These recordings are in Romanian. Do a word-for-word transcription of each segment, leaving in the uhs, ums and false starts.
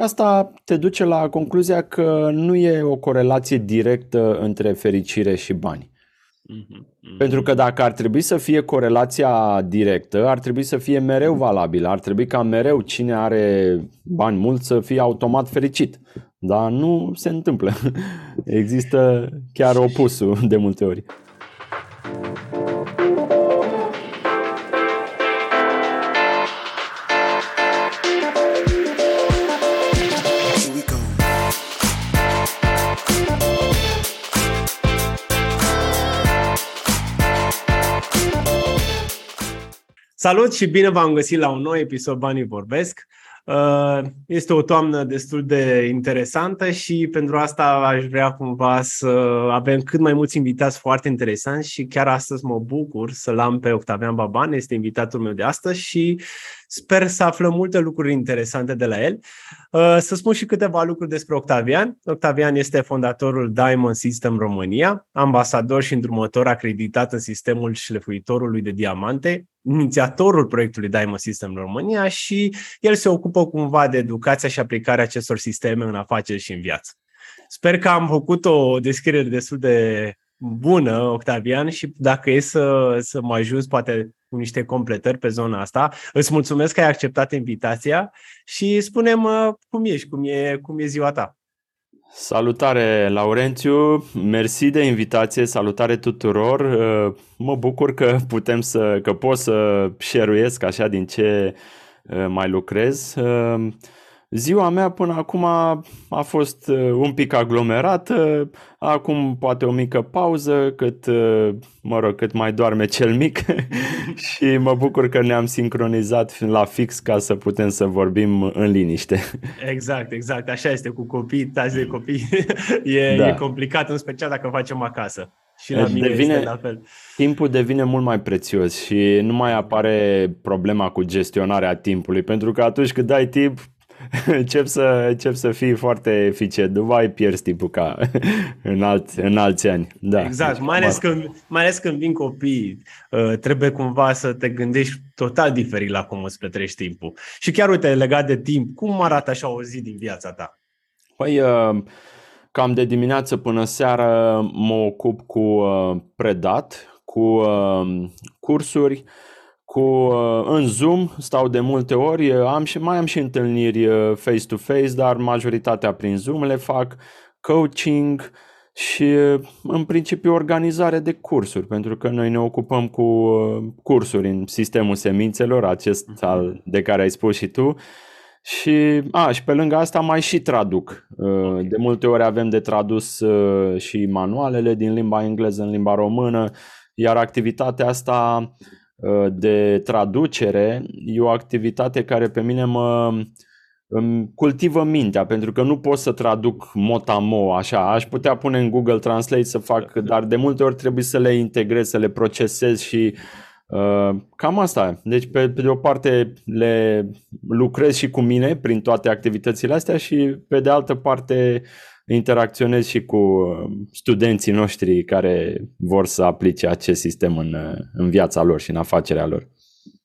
Asta te duce la concluzia că nu e o corelație directă între fericire și bani. Pentru că dacă ar trebui să fie corelația directă, ar trebui să fie mereu valabilă, ar trebui ca mereu cine are bani mulți să fie automat fericit. Dar nu se întâmplă. Există chiar opusul de multe ori. Salut și bine v-am găsit la un nou episod Banii Vorbesc. Este o toamnă destul de interesantă și pentru asta aș vrea cumva să avem cât mai mulți invitați foarte interesanți și chiar astăzi mă bucur să-l am pe Octavian Baban, este invitatul meu de astăzi și sper să aflăm multe lucruri interesante de la el. Să spun și câteva lucruri despre Octavian. Octavian este fondatorul Diamond System România, ambasador și îndrumător acreditat în sistemul șlefuitorului de diamante, inițiatorul proiectului Diamond System România și el se ocupă cumva de educația și aplicarea acestor sisteme în afaceri și în viață. Sper că am făcut o descriere destul de bună, Octavian, și dacă e să, să mă ajuți poate cu niște completări pe zona asta, îți mulțumesc că ai acceptat invitația și spune-mi cum ești, cum e, cum e ziua ta. Salutare, Laurențiu, mersi de invitație, salutare tuturor, mă bucur că putem să, că pot să share-uiesc așa din ce mai lucrez. Ziua mea până acum a fost un pic aglomerată, acum poate o mică pauză, cât, mă rog, cât mai doarme cel mic și mă bucur că ne-am sincronizat la fix ca să putem să vorbim în liniște. Exact, exact, așa este cu copii, tați de copii, e, da. E complicat, în special dacă facem acasă. Și la mine devine, este la fel. Timpul devine mult mai prețios și nu mai apare problema cu gestionarea timpului, pentru că atunci când dai timp, încep să, încep să fii foarte eficient, nu mai pierzi timpul ca în, alt, în alți ani. Da. Exact, mai ales, când, mai ales când vin copiii, trebuie cumva să te gândești total diferit la cum îți petreci timpul. Și chiar uite, legat de timp, cum arată așa o zi din viața ta? Păi, cam de dimineață până seară mă ocup cu predat, cu cursuri, Cu, în Zoom stau de multe ori, am și, mai am și întâlniri face-to-face, dar majoritatea prin Zoom le fac, coaching și în principiu organizare de cursuri, pentru că noi ne ocupăm cu cursuri în sistemul semințelor, acesta de care ai spus și tu. Și, a, și pe lângă asta mai și traduc. De multe ori avem de tradus și manualele din limba engleză în limba română, iar activitatea asta de traducere e o activitate care pe mine mă îmi cultivă mintea, pentru că nu pot să traduc mot-a-mo așa, aș putea pune în Google Translate să fac, dar de multe ori trebuie să le integrez, să le procesez și uh, cam asta. Deci pe, pe de o parte le lucrez și cu mine prin toate activitățile astea și pe de altă parte interacționez și cu studenții noștri care vor să aplice acest sistem în, în viața lor și în afacerea lor.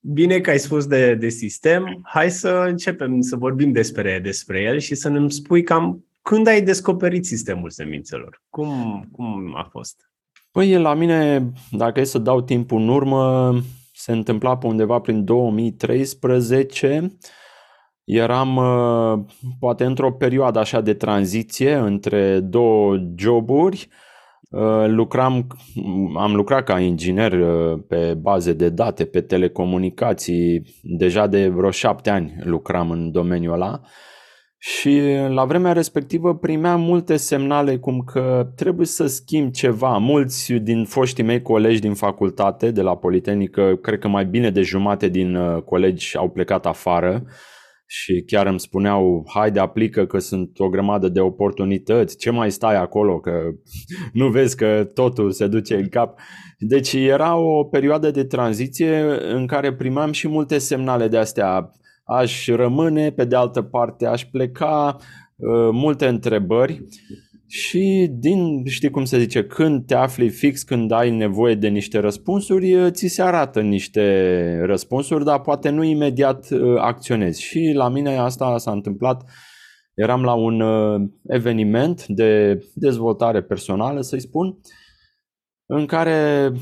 Bine că ai spus de, de sistem. Hai să începem să vorbim despre, despre el și să ne spui cam când ai descoperit sistemul semințelor. Cum, cum a fost? Păi la mine, dacă e să dau timpul în urmă, se întâmpla pe undeva prin două mii treisprezece. Eram poate într-o perioadă așa de tranziție între două joburi. Lucram, am lucrat ca inginer pe baze de date, pe telecomunicații. Deja de vreo șapte ani lucram în domeniul ăla. Și la vremea respectivă primeam multe semnale cum că trebuie să schimb ceva. Mulți din foștii mei colegi din facultate, de la Politehnică, cred că mai bine de jumate din colegi au plecat afară. Și chiar îmi spuneau, haide aplică că sunt o grămadă de oportunități, ce mai stai acolo, că nu vezi că totul se duce în cap. Deci era o perioadă de tranziție în care primeam și multe semnale de astea. Aș rămâne, pe de altă parte aș pleca, multe întrebări. Și din, știi cum se zice, când te afli fix, când ai nevoie de niște răspunsuri, ți se arată niște răspunsuri, dar poate nu imediat acționezi. Și la mine asta s-a întâmplat Eram la un eveniment de dezvoltare personală, să-i spun, în care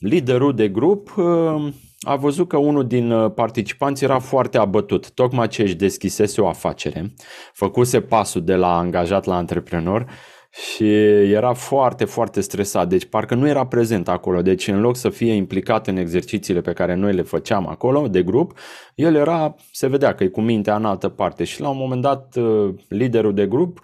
liderul de grup a văzut că unul din participanți era foarte abătut, tocmai ce își deschisese o afacere, făcuse pasul de la angajat la antreprenor și era foarte, foarte stresat, deci parcă nu era prezent acolo, deci în loc să fie implicat în exercițiile pe care noi le făceam acolo de grup, el era, se vedea că e cu mintea în altă parte și la un moment dat liderul de grup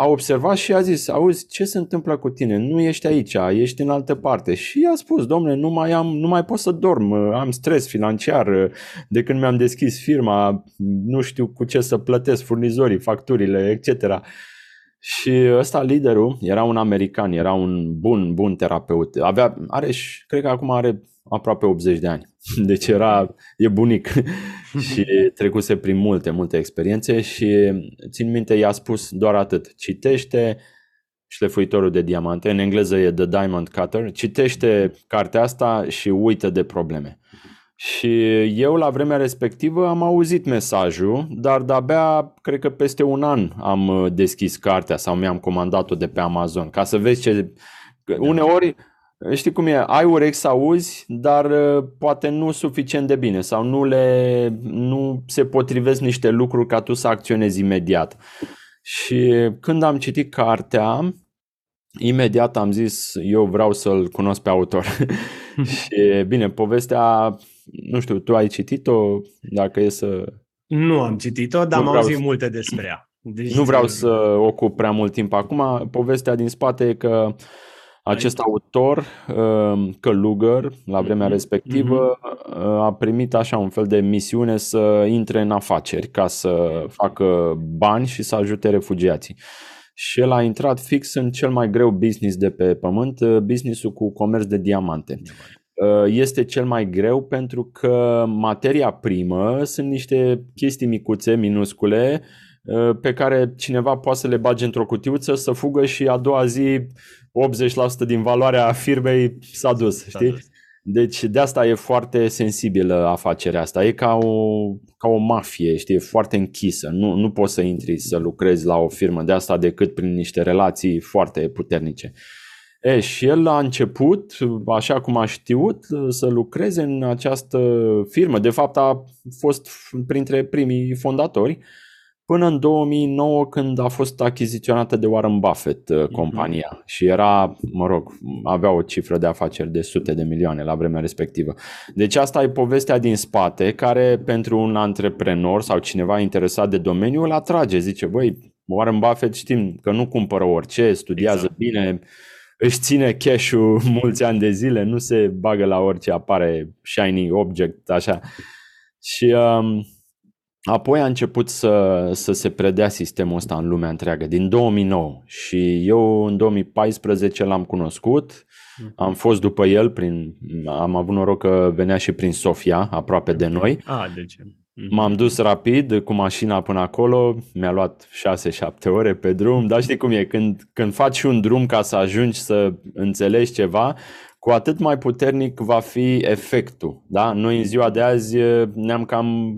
a observat și a zis: auzi, ce se întâmplă cu tine? Nu ești aici, ești în altă parte. Și i-a spus: domnule, nu mai am, nu mai pot să dorm, am stres financiar, de când mi-am deschis firma, nu știu cu ce să plătesc furnizorii, facturile, et cetera. Și ăsta, liderul, era un american, era un bun, bun terapeut. Avea, are și, cred că acum are aproape optzeci de ani. Deci era, e bunic și trecuse prin multe, multe experiențe și țin minte, i-a spus doar atât: citește Șlefuitorul de diamante, în engleză e The Diamond Cutter, citește cartea asta și uită de probleme. Și eu la vremea respectivă am auzit mesajul, dar de-abia cred că peste un an am deschis cartea sau mi-am comandat-o de pe Amazon, ca să vezi ce... Uneori, știi cum e, ai urechi să auzi, dar poate nu suficient de bine sau nu, le, nu se potrivesc niște lucruri ca tu să acționezi imediat. Și când am citit cartea, imediat am zis: eu vreau să-l cunosc pe autor. Și bine, povestea, nu știu, tu ai citit-o, dacă e să... Nu am citit-o, dar am auzit să... multe despre ea. Deci nu vreau să ocup prea mult timp acum. Povestea din spate e că acest autor, călugăr, la vremea respectivă, a primit așa un fel de misiune să intre în afaceri ca să facă bani și să ajute refugiații. Și el a intrat fix în cel mai greu business de pe pământ, businessul cu comerț de diamante. Este cel mai greu pentru că materia primă sunt niște chestii micuțe, minuscule, pe care cineva poate să le bage într-o cutiuță, să fugă și a doua zi optzeci la sută din valoarea firmei s-a dus, știi? Deci de asta e foarte sensibilă afacerea asta, e ca o, ca o mafie, știi, e foarte închisă, nu, nu poți să intri să lucrezi la o firmă de asta decât prin niște relații foarte puternice. E, și el a început, așa cum a știut, să lucreze în această firmă, de fapt a fost printre primii fondatori, până în două mii nouă, când a fost achiziționată de Warren Buffett compania și era, mă rog, avea o cifră de afaceri de sute de milioane la vremea respectivă. Deci asta e povestea din spate, care pentru un antreprenor sau cineva interesat de domeniu îl atrage. Zice: băi, Warren Buffett știm că nu cumpără orice, studiază exact. Bine, își ține cash-ul mulți ani de zile, nu se bagă la orice apare shiny object, așa. Și... Um, Apoi a început să, să se predea sistemul ăsta în lumea întreagă, din două mii nouă, și eu în două mii paisprezece l-am cunoscut, am fost după el, prin, am avut noroc că venea și prin Sofia, aproape de noi. A, deci. M-am dus rapid cu mașina până acolo, mi-a luat șase șapte ore pe drum, dar știi cum e, când, când faci un drum ca să ajungi să înțelegi ceva, cu atât mai puternic va fi efectul. Da? Noi în ziua de azi ne-am cam...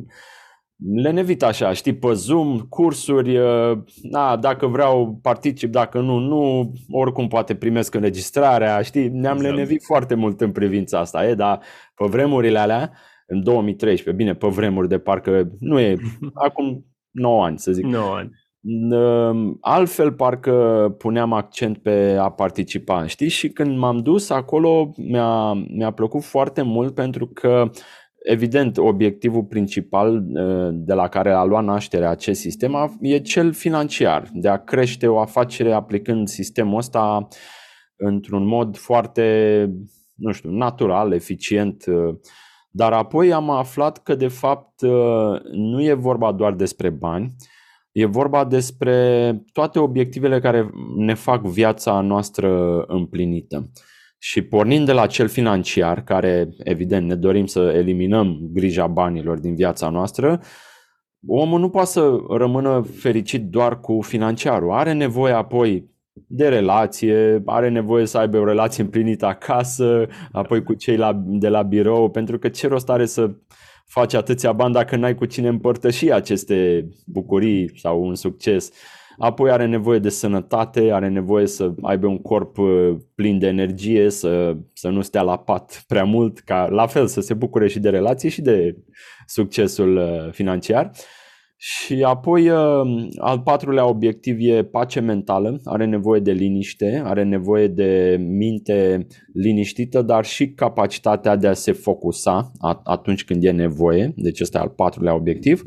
lenevit așa, știi, pe Zoom, cursuri, na, dacă vreau particip, dacă nu, nu, oricum poate primesc înregistrarea, știi, ne-am exact. lenevit foarte mult în privința asta, e, dar pe vremurile alea, în două mii treisprezece, bine, pe vremuri de parcă, nu e, acum nouă ani, să zic. nouă ani. Altfel parcă puneam accent pe a participa, știi, și când m-am dus acolo mi-a, mi-a plăcut foarte mult pentru că evident, obiectivul principal de la care a luat naștere acest sistem e cel financiar, de a crește o afacere aplicând sistemul ăsta într-un mod foarte, nu știu, natural, eficient. Dar apoi am aflat că de fapt nu e vorba doar despre bani, e vorba despre toate obiectivele care ne fac viața noastră împlinită. Și pornind de la cel financiar, care evident ne dorim să eliminăm grija banilor din viața noastră, omul nu poate să rămână fericit doar cu financiarul. Are nevoie apoi de relație, are nevoie să aibă o relație împlinită acasă, apoi cu cei la, de la birou, pentru că ce rost are să faci atâția bani dacă n-ai cu cine împărtăși aceste bucurii sau un succes. Apoi are nevoie de sănătate, are nevoie să aibă un corp plin de energie, să, să nu stea la pat prea mult, ca la fel să se bucure și de relații și de succesul financiar. Și apoi al patrulea obiectiv e pace mentală, are nevoie de liniște, are nevoie de minte liniștită, dar și capacitatea de a se focusa atunci când e nevoie, deci ăsta e al patrulea obiectiv.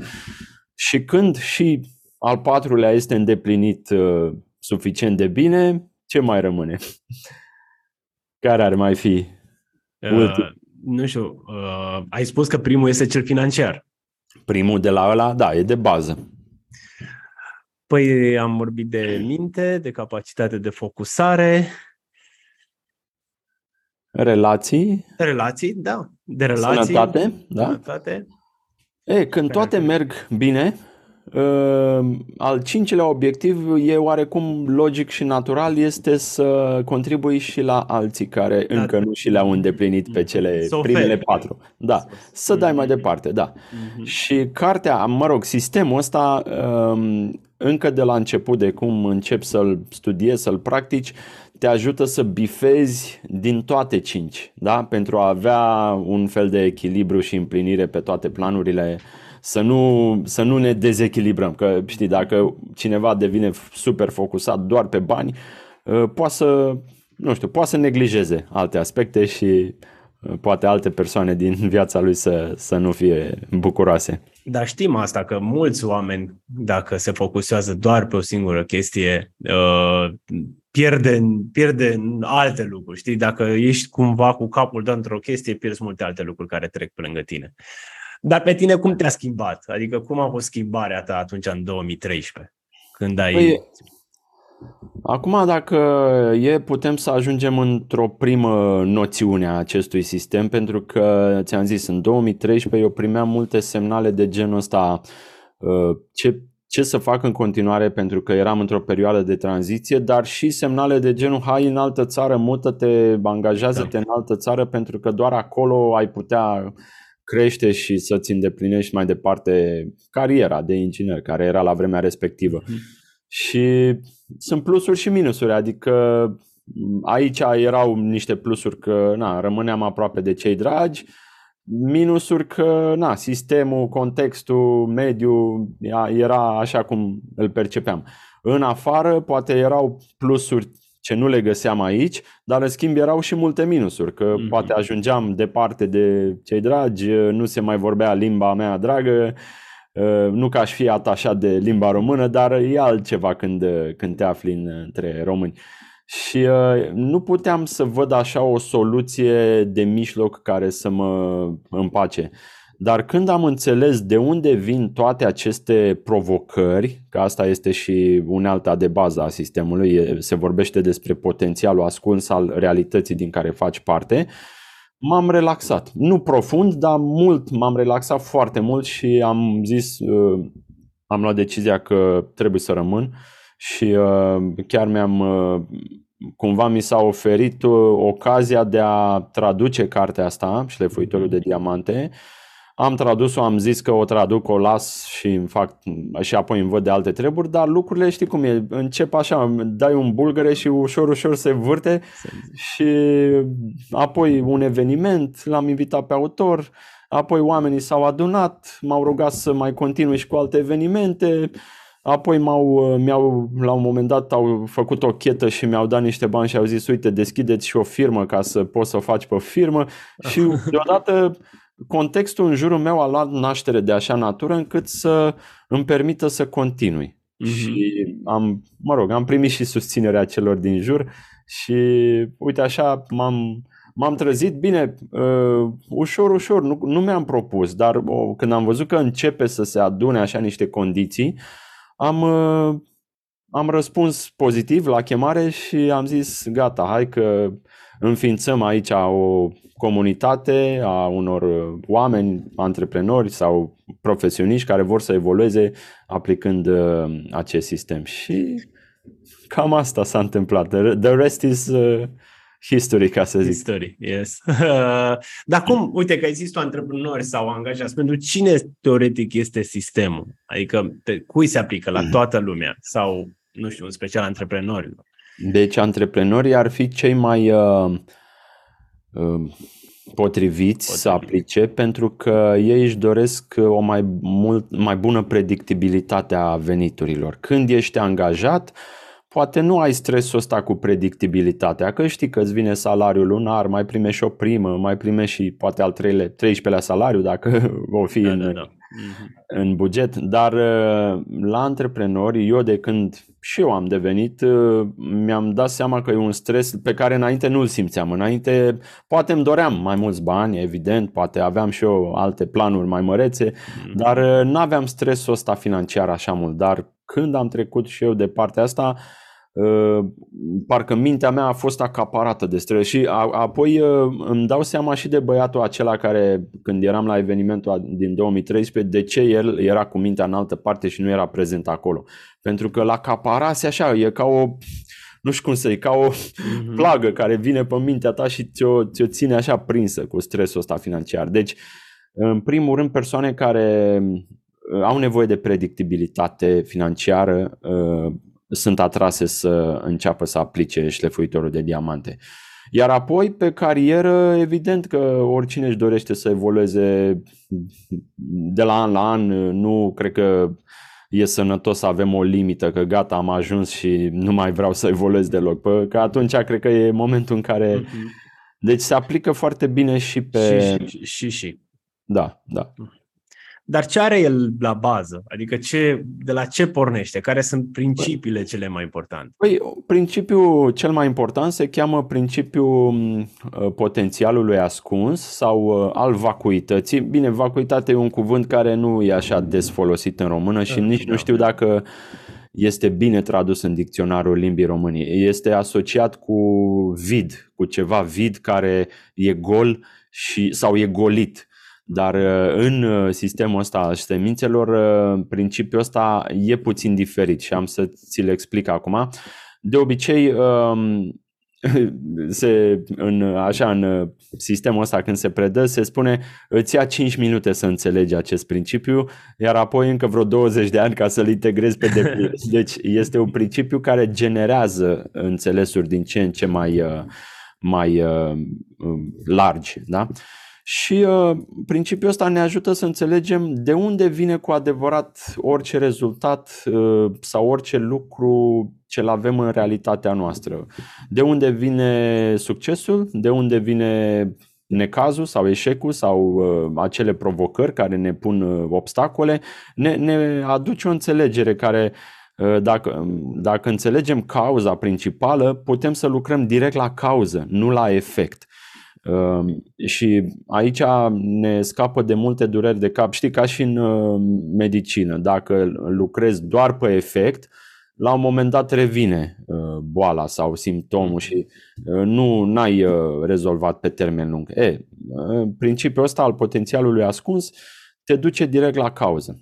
Și când și al patrulea este îndeplinit suficient de bine, ce mai rămâne? Care ar mai fi? Uh, nu știu, uh, ai spus că primul este cel financiar. Primul de la ăla, da, e de bază. Păi am vorbit de minte, de capacitate de focusare. Relații. Relații, da. De relații. Sănătate, da. Sănătate. E, când toate merg bine, al cincilea obiectiv e oarecum logic și natural, este să contribui și la alții care da. încă nu și le-au îndeplinit pe cele s-o primele fel. patru. Da, să dai mai departe, da. Mm-hmm. Și cartea, mă rog, sistemul ăsta, încă de la început, de cum începi să-l studiezi, să-l practici, te ajută să bifezi din toate cinci, da? Pentru a avea un fel de echilibru și împlinire pe toate planurile. Să nu, să nu ne dezechilibrăm, că știi, dacă cineva devine super focusat doar pe bani, poate să, nu știu, poate să neglijeze alte aspecte și poate alte persoane din viața lui să, să nu fie bucuroase. Dar știm asta, că mulți oameni, dacă se focusează doar pe o singură chestie, pierde, pierde alte lucruri. Știi, dacă ești cumva cu capul doar într-o chestie, pierzi multe alte lucruri care trec pe lângă tine. Dar pe tine cum te-a schimbat? Adică cum a fost schimbarea ta atunci în două mii treisprezece? Când ai... Păi, acum dacă e, putem să ajungem într-o primă noțiune a acestui sistem, pentru că, ți-am zis, în două mii treisprezece eu primeam multe semnale de genul ăsta. Ce, ce să fac în continuare, pentru că eram într-o perioadă de tranziție, dar și semnale de genul, hai în altă țară, mută-te, angajează-te da. în altă țară, pentru că doar acolo ai putea... crește și să-ți îndeplinești mai departe cariera de inginer care era la vremea respectivă. Mm. Și sunt plusuri și minusuri, adică aici erau niște plusuri că na, rămâneam aproape de cei dragi, minusuri că na, sistemul, contextul, mediul era așa cum îl percepeam. În afară poate erau plusuri ce nu le găseam aici, dar în schimb erau și multe minusuri, că mm-hmm. poate ajungeam departe de cei dragi, nu se mai vorbea limba mea dragă, nu că aș fi atașat de limba română, dar e altceva când, când te afli între români. Și nu puteam să văd așa o soluție de mijloc care să mă împace. Dar când am înțeles de unde vin toate aceste provocări, că asta este și unealta de bază a sistemului, se vorbește despre potențialul ascuns al realității din care faci parte, m-am relaxat. Nu profund, dar mult, m-am relaxat foarte mult și am zis, am luat decizia că trebuie să rămân și chiar mi-am... cumva mi s-a oferit ocazia de a traduce cartea asta, Șlefuitorul de diamante. Am tradus-o, am zis că o traduc, o las și, în fapt, și apoi îmi văd de alte treburi, dar lucrurile știi cum e, încep așa, dai un bulgăre și ușor, ușor se vârte și apoi un eveniment, l-am invitat pe autor, apoi oamenii s-au adunat, m-au rugat să mai continui și cu alte evenimente, apoi m-au, mi-au, la un moment dat au făcut o chetă și mi-au dat niște bani și au zis, uite, deschideți și o firmă ca să poți să o faci pe firmă și deodată... Contextul în jurul meu a luat naștere de așa natură încât să îmi permită să continui. Mm-hmm. Și am, mă rog, am primit și susținerea celor din jur și uite așa m-am, m-am trezit bine, uh, ușor, ușor, nu, nu mi-am propus, dar oh, când am văzut că începe să se adune așa niște condiții, am, uh, am răspuns pozitiv la chemare și am zis gata, hai că înființăm aici o comunitate a unor oameni, antreprenori sau profesioniști care vor să evolueze aplicând acest sistem. Și cam asta s-a întâmplat. The rest is History, ca să zic. History, yes. Dar cum, uite că există antreprenori sau angajați, pentru cine teoretic este sistemul? Adică te, cui se aplică? La toată lumea? Sau, nu știu, în special antreprenorilor? Deci antreprenorii ar fi cei mai uh, uh, potriviți Potrivit. să aplice, pentru că ei își doresc o mai, mult, mai bună predictibilitate a veniturilor. Când ești angajat, poate nu ai stresul ăsta cu predictibilitatea, că știi că îți vine salariul lunar, mai primești și o primă, mai primești și poate al treile, treisprezecelea salariu, dacă o fi da, în, da, da. în buget. Dar la antreprenori, eu de când și eu am devenit, mi-am dat seama că e un stres pe care înainte nu-l simțeam. Înainte poate îmi doream mai mulți bani, evident, poate aveam și eu alte planuri mai mărețe, mm-hmm. dar n-aveam stresul ăsta financiar așa mult. Dar când am trecut și eu de partea asta, Uh, parcă mintea mea a fost acaparată de stres și a, apoi uh, îmi dau seama și de băiatul acela care, când eram la evenimentul din două mii treisprezece, de ce el era cu mintea în altă parte și nu era prezent acolo, pentru că l-acaparase așa, e ca o, nu știu cum să zic, ca o mm-hmm. plagă care vine pe mintea ta și ți-o, ți-o ține așa prinsă cu stresul ăsta financiar. Deci, în primul rând, persoane care au nevoie de predictibilitate financiară uh, sunt atrase să înceapă să aplice șlefuitorul de diamante. Iar apoi, pe carieră, evident că oricine își dorește să evolueze de la an la an, nu cred că e sănătos să avem o limită, că gata, am ajuns și nu mai vreau să evoluez deloc, pă, că atunci cred că e momentul în care... Uh-huh. Deci se aplică foarte bine și pe... Și, și, și. și. Da, da. Dar ce are el la bază? Adică ce, de la ce pornește? Care sunt principiile cele mai importante? Păi, principiul cel mai important se cheamă principiul potențialului ascuns sau al vacuității. Bine, vacuitatea e un cuvânt care nu e așa des folosit în română și nici nu știu dacă este bine tradus în dicționarul limbii României. Este asociat cu vid, cu ceva vid care e gol și, sau e golit. Dar în sistemul ăsta al semințelor, principiul ăsta e puțin diferit și am să ți-l explic acum. De obicei, se, în, așa, în sistemul ăsta când se predă, se spune îți ia cinci minute să înțelegi acest principiu, iar apoi încă vreo douăzeci de ani ca să-l integrezi pe deplin. Deci este un principiu care generează înțelesuri din ce în ce mai, mai largi, da? Și uh, principiul ăsta ne ajută să înțelegem de unde vine cu adevărat orice rezultat uh, sau orice lucru ce-l avem în realitatea noastră. De unde vine succesul, de unde vine necazul sau eșecul sau uh, acele provocări care ne pun uh, obstacole, ne, ne aduce o înțelegere care... Dacă, dacă înțelegem cauza principală, putem să lucrăm direct la cauză, nu la efect. Și aici ne scapă de multe dureri de cap. Știi, ca și în medicină, dacă lucrezi doar pe efect, la un moment dat revine boala sau simptomul și nu n-ai rezolvat pe termen lung. E, principiul ăsta al potențialului ascuns te duce direct la cauză.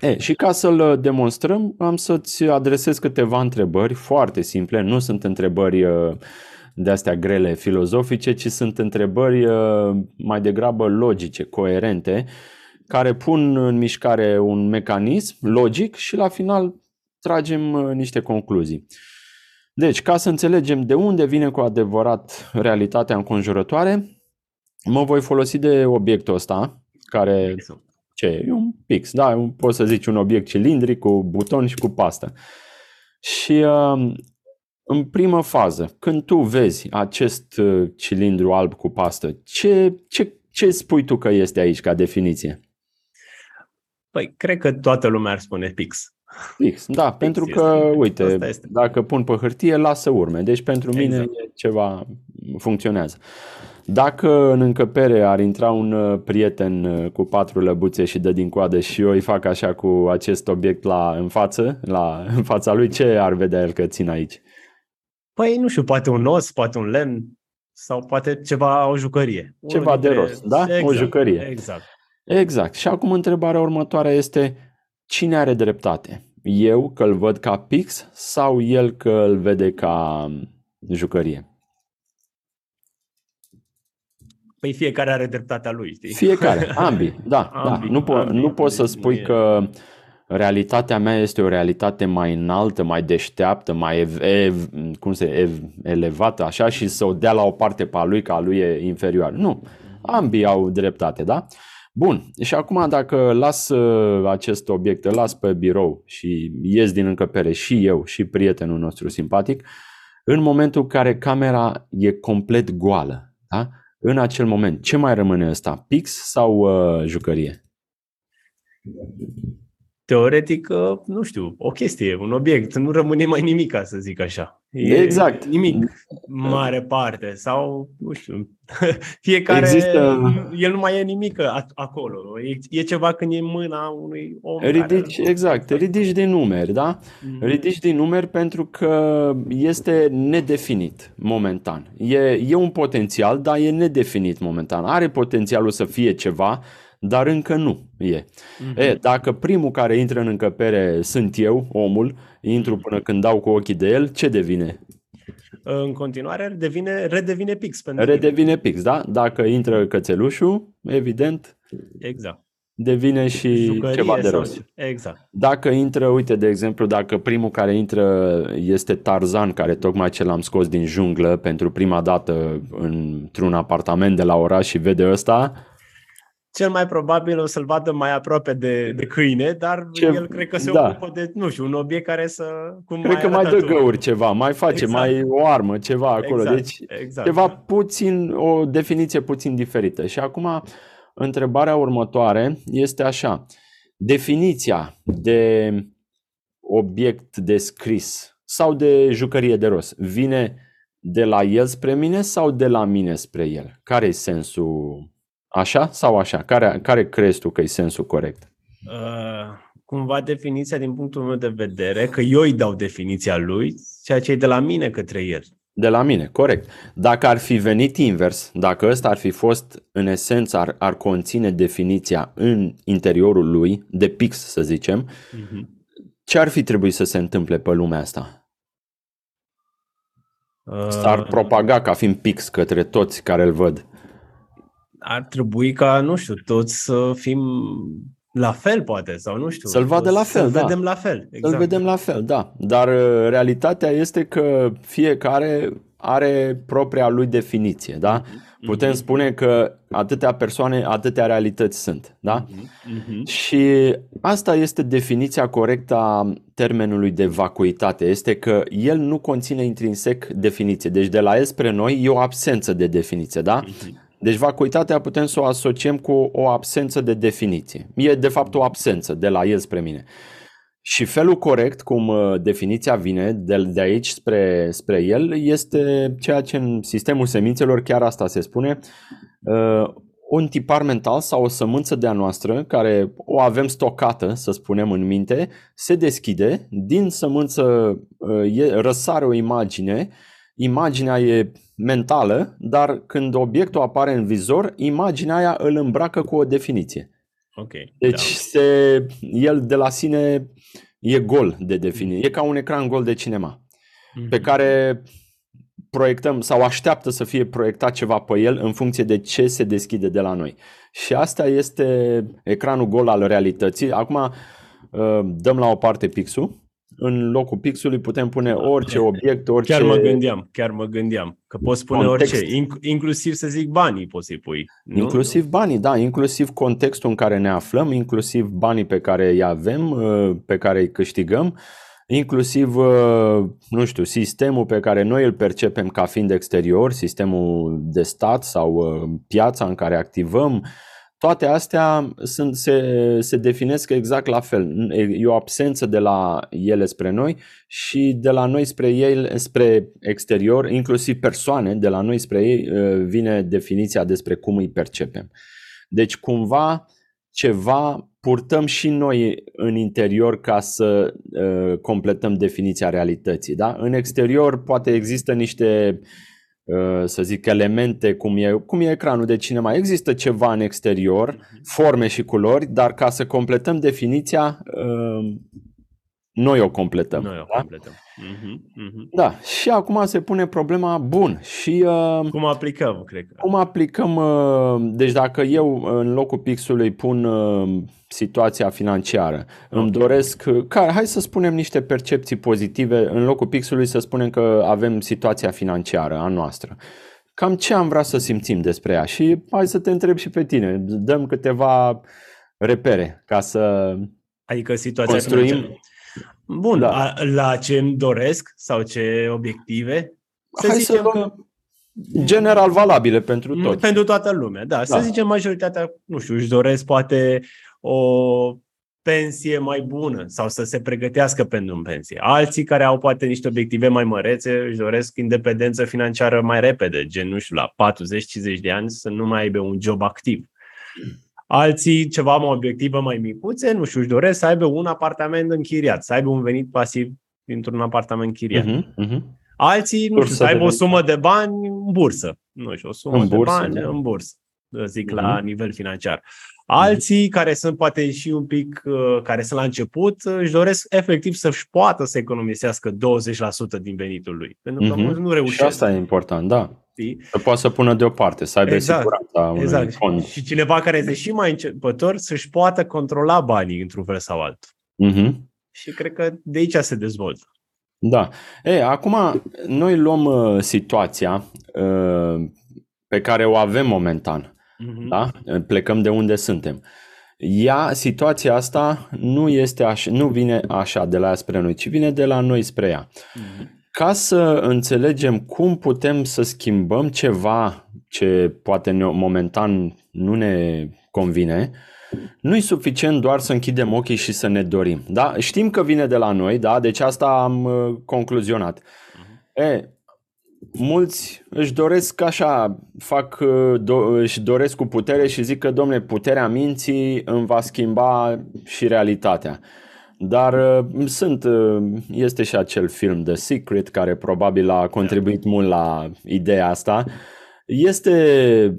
E, și ca să-l demonstrăm, am să-ți adresez câteva întrebări foarte simple. Nu sunt întrebări de astea grele filozofice, ci sunt întrebări mai degrabă logice, coerente, care pun în mișcare un mecanism logic și la final tragem niște concluzii. Deci, ca să înțelegem de unde vine cu adevărat realitatea înconjurătoare, mă voi folosi de obiectul ăsta, care... Ce? E un pix, da, poți să zici un obiect cilindric cu buton și cu pastă. Și uh, în prima fază, când tu vezi acest uh, cilindru alb cu pastă, ce, ce, ce spui tu că este aici ca definiție? Păi, cred că toată lumea ar spune pix. Pix, da, pix pentru că, este, uite, dacă pun pe hârtie, lasă urme. Deci pentru exact. mine ceva funcționează. Dacă în încăpere ar intra un prieten cu patru lăbuțe și dă din coadă și eu îi fac așa cu acest obiect la, în față, la, în fața lui, ce ar vedea el că țin aici? Păi nu știu, poate un os, poate un lemn sau poate ceva, o jucărie. Ceva Unul de dintre... rost, da? Exact, o jucărie. Exact. Exact. Și acum întrebarea următoare este, cine are dreptate? Eu că îl văd ca pix sau el că îl vede ca jucărie? Păi fiecare are dreptatea lui, știi? Fiecare, ambii, da. Ambii, da. Nu, po- ambii, nu poți să spui că realitatea mea este o realitate mai înaltă, mai deșteaptă, mai ev- ev- cum se ev- elevată, așa, și să o dea la o parte pe a lui, că a lui e inferioară. Nu, ambii au dreptate, da? Bun, și acum dacă las acest obiect, îl las pe birou și ies din încăpere și eu și prietenul nostru simpatic, în momentul în care camera e complet goală, da? În acel moment, ce mai rămâne ăsta? Pix sau uh, jucărie? Teoretic, nu știu, o chestie, un obiect. Nu rămâne mai nimic, să zic așa. E exact. Nimic, mare parte. Sau, nu știu, fiecare... Există... El nu mai e nimic acolo. E, e ceva când e mâna unui om. Ridici, care... Exact. Ridici din numeri, da? Mm-hmm. Ridici din numeri pentru că este nedefinit momentan. E, e un potențial, dar e nedefinit momentan. Are potențialul să fie ceva, dar încă nu e. Uh-huh. E. Dacă primul care intră în încăpere sunt eu, omul, intru până când dau cu ochii de el, ce devine? În continuare devine, redevine pix. Pentru redevine mine. Pix, da? Dacă intră cățelușul, evident, exact. Devine și jucărie ceva de rost. Exact. Dacă intră, uite, de exemplu, dacă primul care intră este Tarzan, care tocmai ce l-am scos din junglă pentru prima dată într-un apartament de la oraș și vede ăsta... Cel mai probabil o să-l vadă mai aproape de, de câine, dar ce, el cred că se da. ocupă de, nu știu, un obiect care să... Cum cred mai că mai dă găuri ceva, mai face, exact. mai o armă, ceva acolo. Exact. Deci exact. ceva puțin, o definiție puțin diferită. Și acum, întrebarea următoare este așa. Definiția de obiect descris sau de jucărie de rost vine de la el spre mine sau de la mine spre el? Care-i sensul... Așa sau așa? Care, care crezi tu că e sensul corect? Uh, cumva definiția din punctul meu de vedere, că eu îi dau definiția lui, ceea ce e de la mine către el. De la mine, corect. Dacă ar fi venit invers, dacă ăsta ar fi fost, în esență, ar, ar conține definiția în interiorul lui, de pix să zicem, uh-huh. ce ar fi trebuit să se întâmple pe lumea asta? Uh... S-ar propaga ca fiind pix către toți care îl văd. Ar trebui ca, nu știu, toți să fim la fel, poate, sau nu știu. Să-l vadă la fel, să-l da. Vedem la fel. Exact. Să-l vedem la fel, da. Dar realitatea este că fiecare are propria lui definiție, da? Mm-hmm. Putem spune că atâtea persoane, atâtea realități sunt, da? Mm-hmm. Și asta este definiția corectă a termenului de vacuitate. Este că el nu conține intrinsec definiție. Deci de la el spre noi e o absență de definiție, da? Mm-hmm. Deci vacuitatea putem să o asociem cu o absență de definiție. E de fapt o absență de la el spre mine. Și felul corect cum definiția vine de, de aici spre, spre el este ceea ce în sistemul semințelor, chiar asta se spune, uh, un tipar mental sau o sămânță de-a noastră care o avem stocată, să spunem, în minte, se deschide, din sămânță uh, e, răsare o imagine. Imaginea e mentală, dar când obiectul apare în vizor, imaginea aia îl îmbracă cu o definiție. Okay, deci da. se, el de la sine e gol de definiție. E ca un ecran gol de cinema, mm-hmm. pe care proiectăm sau așteaptă să fie proiectat ceva pe el în funcție de ce se deschide de la noi. Și asta este ecranul gol al realității. Acum dăm la o parte pixul. În locul pixului putem pune orice obiect, orice... Chiar mă gândeam, chiar mă gândeam că poți pune context. Orice, inclusiv să zic banii poți să-i pui. Nu? Inclusiv banii, da, inclusiv contextul în care ne aflăm, inclusiv banii pe care îi avem, pe care îi câștigăm, inclusiv, nu știu, sistemul pe care noi îl percepem ca fiind exterior, sistemul de stat sau piața în care activăm. Toate astea sunt, se, se definesc exact la fel. E o absență de la ele spre noi și de la noi spre ei, spre exterior, inclusiv persoane, de la noi spre ei vine definiția despre cum îi percepem. Deci cumva ceva purtăm și noi în interior ca să uh, completăm definiția realității. Da? În exterior poate există niște... să zic, elemente, cum e, cum e ecranul de cinema. Există ceva în exterior, forme și culori, dar ca să completăm definiția Noi o completăm. Noi o da? completăm. Uh-huh, uh-huh. Da. Și acum se pune problema bun. Și, uh, cum aplicăm, cred că. Cum aplicăm. Uh, deci dacă eu în locul pixului pun uh, situația financiară, okay. îmi doresc, ca, hai să spunem niște percepții pozitive, în locul pixului să spunem că avem situația financiară a noastră. Cam ce am vrea să simțim despre ea? Și hai să te întreb și pe tine. Dăm câteva repere ca să adică situația construim... financiară. Bun, da. a, la ce îmi doresc sau ce obiective? Să Hai zicem să că... general valabile pentru toți. Pentru toată lumea, da. da. Să zicem majoritatea, nu știu, își doresc poate o pensie mai bună sau să se pregătească pentru o pensie. Alții care au poate niște obiective mai mărețe își doresc independență financiară mai repede, gen, nu știu, la patruzeci cincizeci de ani să nu mai aibă un job activ. Alții, ceva mai obiective, mai micuțe, nu știu, își doresc să aibă un apartament închiriat, să aibă un venit pasiv dintr-un apartament închiriat. Uh-huh, uh-huh. Alții, nu știu, să aibă o sumă de bani în bursă. Nu știu, o sumă în de bursă, bani da. în bursă, zic uh-huh. la nivel financiar. Alții, uh-huh. care sunt poate și un pic, care sunt la început, își doresc efectiv să-și poată să economisească douăzeci la sută din venitul lui. Pentru că uh-huh. nu reușesc. Și asta e important, da. Să poată să pună deoparte, să aibă exact, siguranța unui exact. fond. Și cineva care este și mai începător să-și poată controla banii într-un fel sau altul. Mm-hmm. Și cred că de aici se dezvoltă. Da. E, acum noi luăm uh, situația uh, pe care o avem momentan. Mm-hmm. Da? Plecăm de unde suntem. Ea, situația asta nu, este așa, nu vine așa de la ea spre noi, ci vine de la noi spre ea. Mm-hmm. Ca să înțelegem cum putem să schimbăm ceva ce poate ne, momentan nu ne convine, nu e suficient doar să închidem ochii și să ne dorim. Da? Știm că vine de la noi, da? Deci asta am uh, concluzionat. Uh-huh. E, mulți își doresc așa, fac, do- își doresc cu putere și zic că, domne, puterea minții îmi va schimba și realitatea. Dar sunt, este și acel film The Secret care probabil a contribuit mult la ideea asta. Este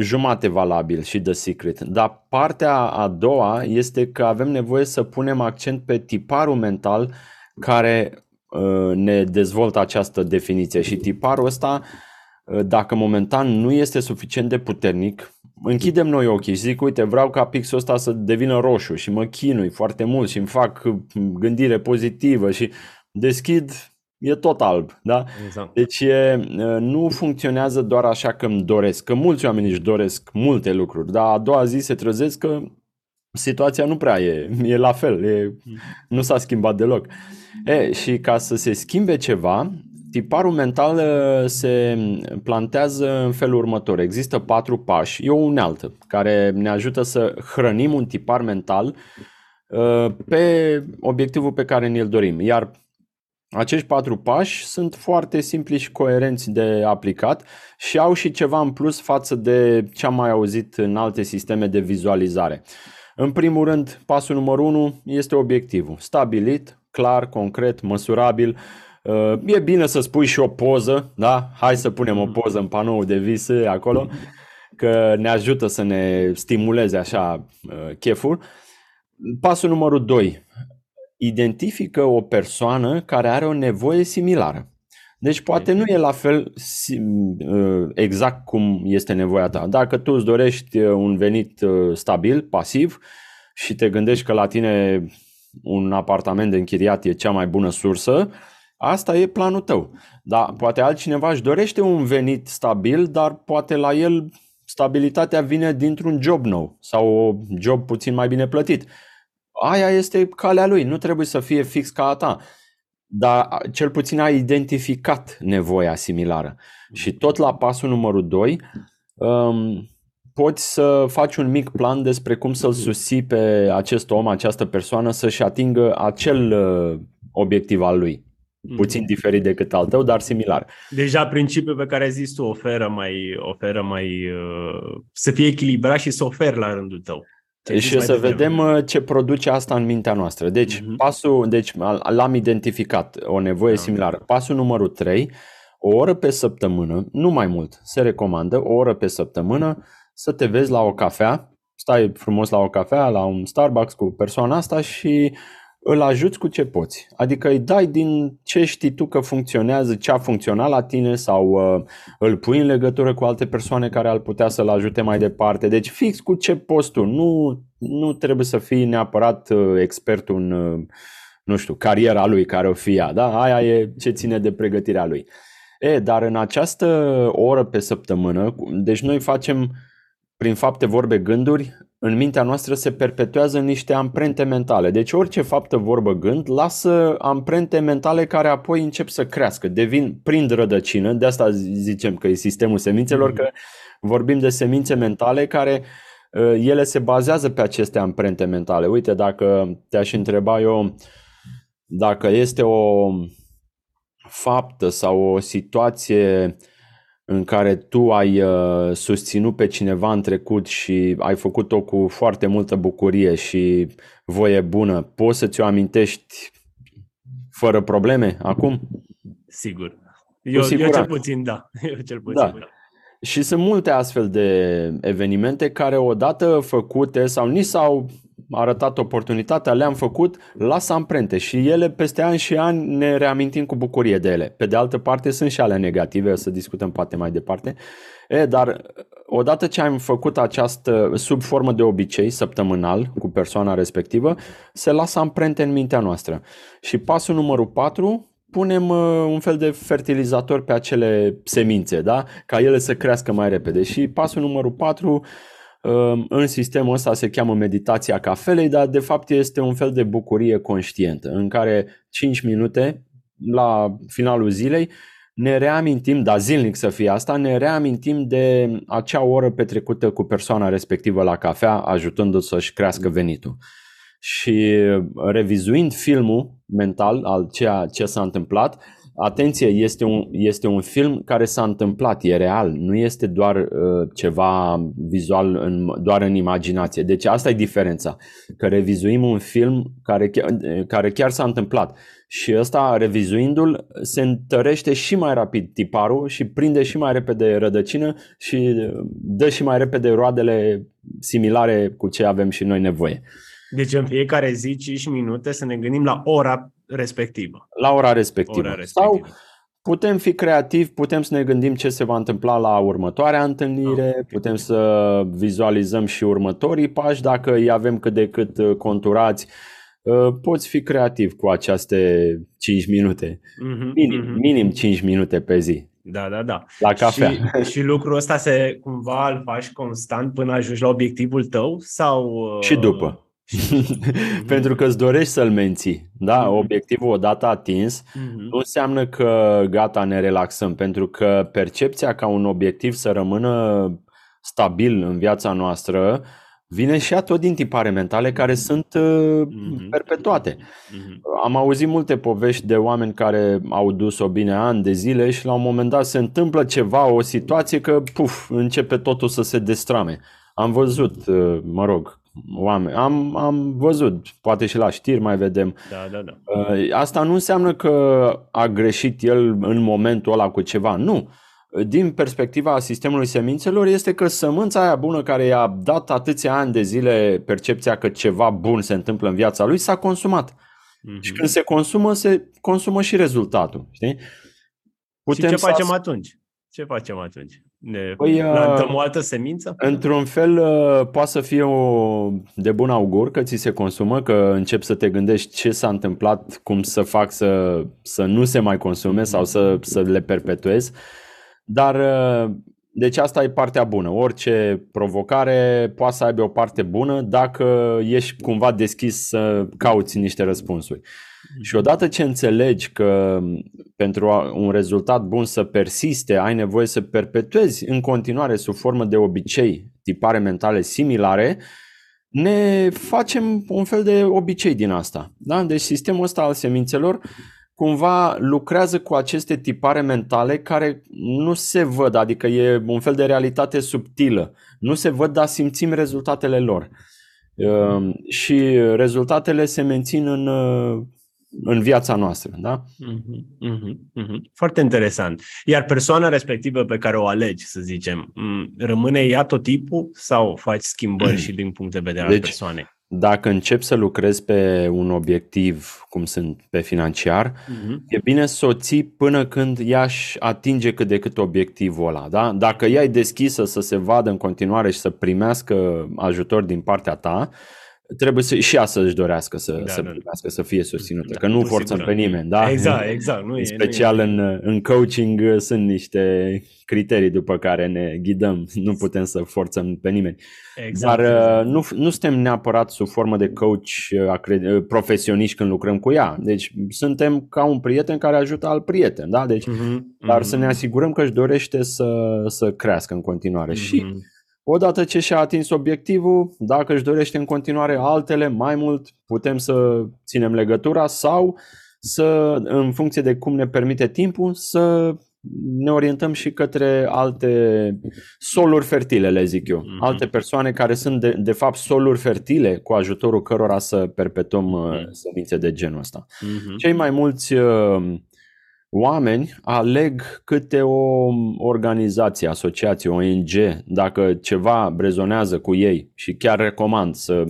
jumate valabil și The Secret, dar partea a doua este că avem nevoie să punem accent pe tiparul mental care ne dezvoltă această definiție și tiparul ăsta, dacă momentan nu este suficient de puternic, închidem noi ochii și zic, uite, vreau ca pixul ăsta să devină roșu și mă chinui foarte mult și îmi fac gândire pozitivă și deschid, e tot alb. Da? Exact. Deci e, nu funcționează doar așa că îmi doresc, că mulți oameni își doresc multe lucruri, dar a doua zi se trezesc că situația nu prea e, e la fel, e, nu s-a schimbat deloc. E, și ca să se schimbe ceva, tiparul mental se plantează în felul următor. Există patru pași, e o unealtă care ne ajută să hrănim un tipar mental pe obiectivul pe care ne-l dorim. Iar acești patru pași sunt foarte simpli și coerenți de aplicat și au și ceva în plus față de ce am mai auzit în alte sisteme de vizualizare. În primul rând, pasul numărul unu este obiectivul. Stabilit, clar, concret, măsurabil. E bine să spui și o poză, da? Hai să punem o poză în panoul de vise acolo, că ne ajută să ne stimuleze așa cheful. Pasul numărul doi. Identifică o persoană care are o nevoie similară. Deci poate nu e la fel exact cum este nevoia ta. Dacă tu îți dorești un venit stabil, pasiv și te gândești că la tine un apartament de închiriat e cea mai bună sursă, asta e planul tău, dar poate altcineva își dorește un venit stabil, dar poate la el stabilitatea vine dintr-un job nou sau un job puțin mai bine plătit. Aia este calea lui, nu trebuie să fie fix ca a ta, dar cel puțin ai identificat nevoia similară. Și tot la pasul numărul doi, um, poți să faci un mic plan despre cum să-l susții pe acest om, această persoană să-și atingă acel uh, obiectiv al lui. Puțin diferit decât al tău, dar similar. Deja principiul pe care ai zis tu oferă mai, oferă mai uh, să fie echilibrat și să oferi la rândul tău. Ce și să vedem mai. ce produce asta în mintea noastră. Deci, uh-huh. pasul, deci l-am identificat, o nevoie uh-huh. similară. Pasul numărul trei, o oră pe săptămână, nu mai mult, se recomandă o oră pe săptămână să te vezi la o cafea, stai frumos la o cafea, la un Starbucks cu persoana asta și îl ajuți cu ce poți. Adică îi dai din ce știi tu că funcționează, ce a funcționat la tine, sau îl pui în legătură cu alte persoane care ar putea să-l ajute mai departe. Deci fix cu ce poți tu. Nu, nu trebuie să fii neapărat expertul în, nu știu, cariera lui care o fi ea, da? Aia e ce ține de pregătirea lui. E, dar în această oră pe săptămână, deci noi facem prin fapte, vorbe, gânduri, în mintea noastră se perpetuează niște amprente mentale. Deci orice faptă, vorbă, gând lasă amprente mentale care apoi încep să crească, devin, prind rădăcină. De asta zicem că e sistemul semințelor, că vorbim de semințe mentale care ele se bazează pe aceste amprente mentale. Uite, dacă te-aș întreba eu dacă este o faptă sau o situație în care tu ai uh, susținut pe cineva în trecut și ai făcut-o cu foarte multă bucurie și voie bună, poți să ți-o amintești fără probleme acum? Sigur. Eu, eu cel puțin, da. Eu cel puțin, da. da. Și sunt multe astfel de evenimente care odată făcute sau ni s-au arătat oportunitatea, le-am făcut, lasă amprente și ele peste ani și ani ne reamintim cu bucurie de ele. Pe de altă parte sunt și ale negative, o să discutăm poate mai departe, e, dar odată ce am făcut această sub formă de obicei săptămânal cu persoana respectivă, se lasă amprente în mintea noastră. Și pasul numărul patru, punem un fel de fertilizator pe acele semințe, da? Ca ele să crească mai repede. Și pasul numărul patru, în sistemul ăsta se cheamă meditația cafelei, dar de fapt este un fel de bucurie conștientă în care cinci minute la finalul zilei ne reamintim, dar zilnic să fie asta, ne reamintim de acea oră petrecută cu persoana respectivă la cafea, ajutându-o să-și crească venitul. Și revizuind filmul mental al ceea ce s-a întâmplat, atenție, este un, este un film care s-a întâmplat, e real, nu este doar uh, ceva vizual, în, doar în imaginație. Deci asta e diferența, că revizuim un film care, care chiar s-a întâmplat și ăsta, revizuindu-l, se întărește și mai rapid tiparul și prinde și mai repede rădăcină și dă și mai repede roadele similare cu ce avem și noi nevoie. Deci în fiecare zi, cinci minute, să ne gândim la ora respectivă. La ora respectivă. Ora respectivă. Sau putem fi creativi, putem să ne gândim ce se va întâmpla la următoarea întâlnire, okay. Putem să vizualizăm și următorii pași, dacă îi avem cât de cât conturați. Poți fi creativ cu aceste cinci minute. Mm-hmm, minim, mm-hmm. minim cinci minute pe zi. Da, da, da. La cafea. Și, și lucrul ăsta se cumva îl faci constant până ajungi la obiectivul tău? Sau? Și după. Pentru că îți dorești să-l menții, da? Obiectivul odată atins nu înseamnă că gata, ne relaxăm, pentru că percepția ca un obiectiv să rămână stabil în viața noastră vine și tot din tipare mentale care sunt perpetuate. Am auzit multe povești de oameni care au dus-o bine ani de zile și la un moment dat se întâmplă ceva, o situație că puf, începe totul să se destrame. Am văzut, mă rog, oameni. Am, am văzut, poate și la știri mai vedem. Da, da, da. Asta nu înseamnă că a greșit el în momentul ăla cu ceva, nu. Din perspectiva sistemului semințelor este că sămânța aia bună care i-a dat atâția ani de zile percepția că ceva bun se întâmplă în viața lui s-a consumat. Mm-hmm. Și când se consumă, se consumă și rezultatul. Știi? Putem și ce facem să... atunci? Ce facem atunci? Ne păi, plantăm o altă semință? Într-un fel poate să fie o de bun augur că ți se consumă, că începi să te gândești ce s-a întâmplat, cum să fac să, să nu se mai consume sau să, să le perpetuez. Dar deci asta e partea bună. Orice provocare poate să aibă o parte bună dacă ești cumva deschis să cauți niște răspunsuri. Și odată ce înțelegi că pentru un rezultat bun să persiste, ai nevoie să perpetuezi în continuare sub formă de obicei tipare mentale similare, ne facem un fel de obicei din asta. Da? Deci sistemul ăsta al semințelor cumva lucrează cu aceste tipare mentale care nu se văd, adică e un fel de realitate subtilă. Nu se văd, dar simțim rezultatele lor. Și rezultatele se mențin în... în viața noastră, da? Uh-huh, uh-huh, uh-huh. Foarte interesant. Iar persoana respectivă pe care o alegi, să zicem, rămâne ea tot tipul sau faci schimbări uh-huh. și din punct de vedere deci, al persoanei? dacă începi să lucrezi pe un obiectiv, cum sunt pe financiar, uh-huh. e bine să o ții până când ea își atinge cât de cât obiectivul ăla. Da? Dacă ea e deschisă să se vadă în continuare și să primească ajutor din partea ta, trebuie să, și ea să-și dorească să, da, să da. primească, să fie susținută, da, că nu forțăm pe nimeni. Da? Exact, exact. Nu în e, special nu în, în coaching sunt niște criterii după care ne ghidăm, nu putem să forțăm pe nimeni. Exact, Dar exact. Nu, nu suntem neapărat sub formă de coach acred, profesioniști când lucrăm cu ea. Deci suntem ca un prieten care ajută alt prieten. Da? Deci, uh-huh, dar uh-huh. să ne asigurăm că își dorește să, să crească în continuare. Uh-huh. Și odată ce și-a atins obiectivul, dacă își dorește în continuare altele, mai mult, putem să ținem legătura sau să, în funcție de cum ne permite timpul, să ne orientăm și către alte soluri fertile, le zic eu. Mm-hmm. Alte persoane care sunt de, de fapt soluri fertile cu ajutorul cărora să perpetuăm mm-hmm. semințe de genul ăsta. Mm-hmm. Cei mai mulți uh, oameni aleg câte o organizație, asociație, O N G, dacă ceva rezonează cu ei, și chiar recomand să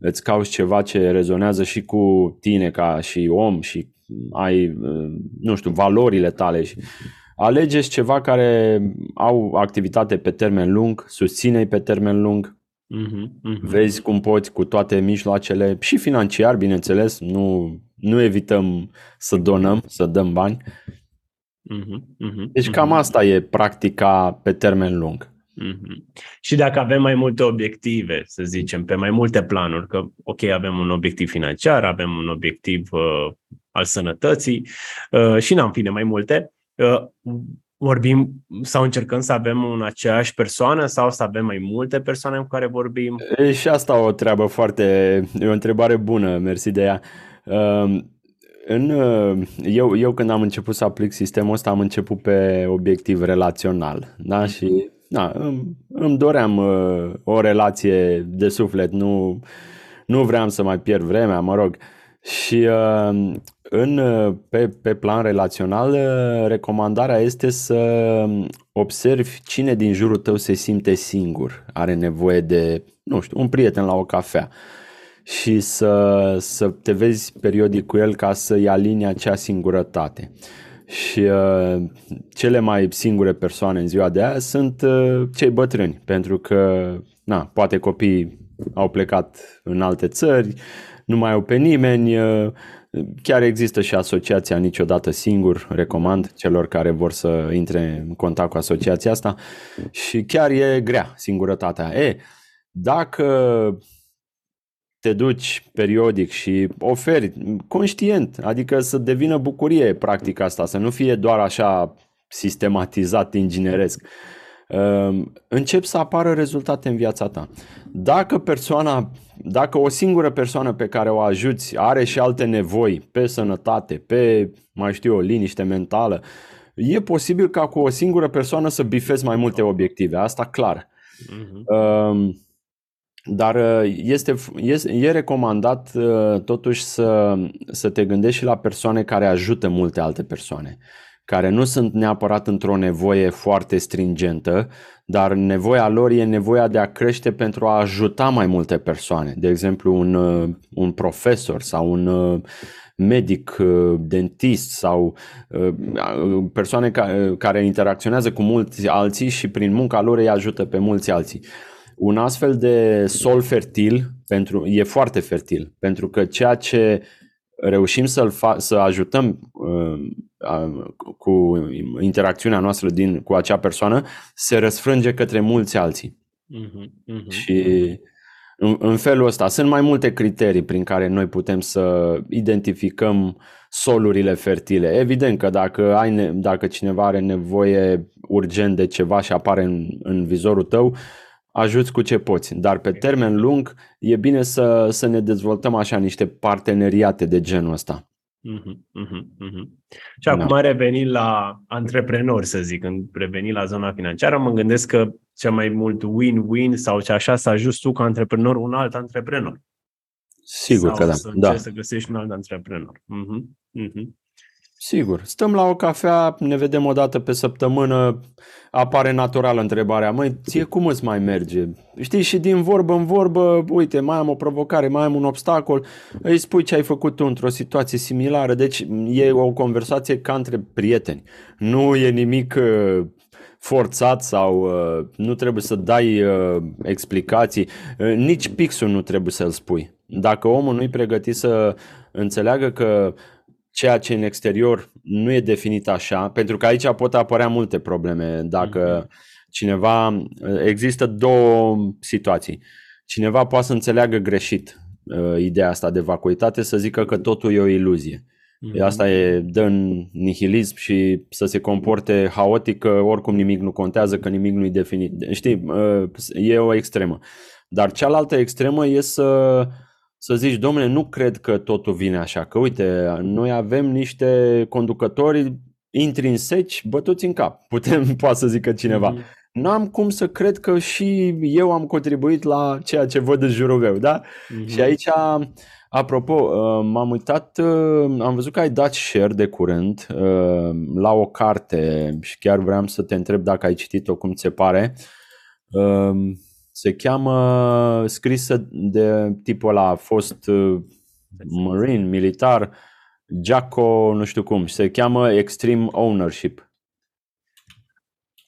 îți cauți ceva ce rezonează și cu tine ca și om și ai, nu știu, valorile tale. Alegeți ceva care au activitate pe termen lung, susține-i pe termen lung. Uhum, uhum. Vezi cum poți cu toate mijloacele și financiar, bineînțeles, nu, nu evităm să donăm, să dăm bani. Uhum, uhum, deci cam uhum. asta e practica pe termen lung. Uhum. Și dacă avem mai multe obiective, să zicem, pe mai multe planuri, că ok, avem un obiectiv financiar, avem un obiectiv uh, al sănătății uh, și n-am fine mai multe, uh, vorbim sau încercăm să avem un aceeași persoană sau să avem mai multe persoane cu care vorbim? E și asta o treabă foarte... E o întrebare bună, mersi de ea. În, eu, eu când am început să aplic sistemul ăsta, am început pe obiectiv relațional. Da? Mm-hmm. Și da, îmi, îmi doream o relație de suflet, nu, nu vreau să mai pierd vremea, mă rog. Și în, pe, pe plan relațional, recomandarea este să observi cine din jurul tău se simte singur, are nevoie de, nu știu, un prieten la o cafea, și să, să te vezi periodic cu el ca să-i alini acea singurătate. Și uh, cele mai singure persoane în ziua de aia sunt uh, cei bătrâni, pentru că na, poate copiii au plecat în alte țări, nu mai au pe nimeni. Chiar există și asociația Niciodată Singur, recomand celor care vor să intre în contact cu asociația asta, și chiar e grea singurătatea. E, dacă te duci periodic și oferi conștient, adică să devină bucurie practica asta, să nu fie doar așa sistematizat, ingineresc, încep să apară rezultate în viața ta. Dacă persoana, dacă o singură persoană pe care o ajuți are și alte nevoi pe sănătate, pe, mai știu eu, liniște mentală, e posibil ca cu o singură persoană să bifezi mai multe obiective, asta clar. Uh-huh. Dar este, este, e recomandat totuși să, să te gândești și la persoane care ajută multe alte persoane, care nu sunt neapărat într-o nevoie foarte stringentă, dar nevoia lor e nevoia de a crește pentru a ajuta mai multe persoane. De exemplu, un, un profesor sau un medic, dentist, sau persoane care, care interacționează cu mulți alții și prin munca lor îi ajută pe mulți alții. Un astfel de sol fertil pentru, e foarte fertil, pentru că ceea ce reușim să-l fa- să ajutăm cu interacțiunea noastră din, cu acea persoană, se răsfrânge către mulți alții. Uh-huh, uh-huh, și uh-huh. În, în felul ăsta sunt mai multe criterii prin care noi putem să identificăm solurile fertile. Evident că dacă, ai, dacă cineva are nevoie urgent de ceva și apare în, în vizorul tău, ajuți cu ce poți, dar pe termen lung e bine să, să ne dezvoltăm așa niște parteneriate de genul ăsta. Uh-huh, uh-huh, uh-huh. Și acum da. revenind la antreprenori, să zic, când revenind la zona financiară, mă gândesc că cel mai mult win-win sau ce așa să ajuți tu ca antreprenor un alt antreprenor. Sigur sau că da. Sau să încerci da. să găsești un alt antreprenor. Uh-huh, uh-huh. Sigur, stăm la o cafea, ne vedem o dată pe săptămână, apare natural întrebarea, măi, ție cum îți mai merge? Știi, și din vorbă în vorbă, uite, mai am o provocare, mai am un obstacol, îi spui ce ai făcut tu într-o situație similară, deci e o conversație ca între prieteni, nu e nimic uh, forțat sau uh, nu trebuie să dai uh, explicații, uh, nici pixul nu trebuie să-l spui. Dacă omul nu-i pregătit să înțeleagă că ceea ce în exterior nu e definit așa, pentru că aici pot apărea multe probleme. Dacă cineva, există două situații. Cineva poate să înțeleagă greșit uh, ideea asta de vacuitate, să zică că totul e o iluzie. Mm-hmm. Asta e, dă în nihilism și să se comporte haotic, că oricum nimic nu contează, că nimic nu e definit. Știi, uh, e o extremă. Dar cealaltă extremă e să... Să zici, domnule, nu cred că totul vine așa, că uite, noi avem niște conducători intrinseci bătuți în cap, putem, poate să zică cineva. Mm-hmm. N-am cum să cred că și eu am contribuit la ceea ce văd în jurul meu, da? Mm-hmm. Și aici, apropo, m-am uitat, am văzut că ai dat share de curând la o carte și chiar vreau să te întreb dacă ai citit-o, cum ți se pare. Se cheamă, scrisă de tipul ăla, a fost uh, marine, militar, Jocko, nu știu cum, se cheamă Extreme Ownership.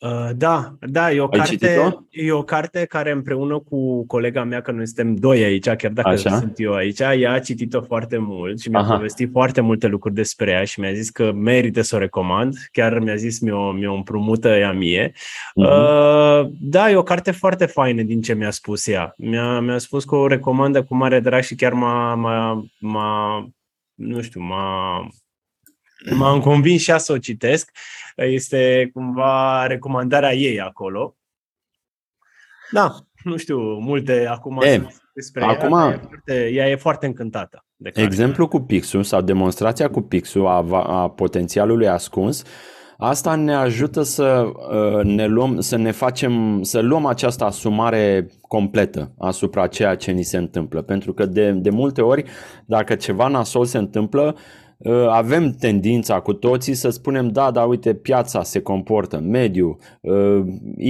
Uh, da, da, e o, carte, e o carte care împreună cu colega mea, că noi suntem doi aici, chiar dacă Așa. sunt eu aici, ea a citit-o foarte mult și mi-a Aha. povestit foarte multe lucruri despre ea și mi-a zis că merită să o recomand, chiar mi-a zis, mi-o, mi-o împrumută ea mie. Uh-huh. Uh, da, e o carte foarte faină din ce mi-a spus ea. Mi-a, mi-a spus că o recomandă cu mare drag și chiar m-a, m-a, m-a nu știu, m-a... M-am convins și să o citesc. Este cumva recomandarea ei acolo. Da, nu știu multe acum e, despre acum, ea, ea e foarte încântată. De exemplu cu pixul sau demonstrația cu pixul a, a potențialului ascuns, asta ne ajută să ne luăm, să ne facem, să luăm această asumare completă asupra ceea ce ni se întâmplă. Pentru că de, de multe ori, dacă ceva nasol se întâmplă, avem tendința cu toții să spunem, da, dar uite, piața se comportă, mediul,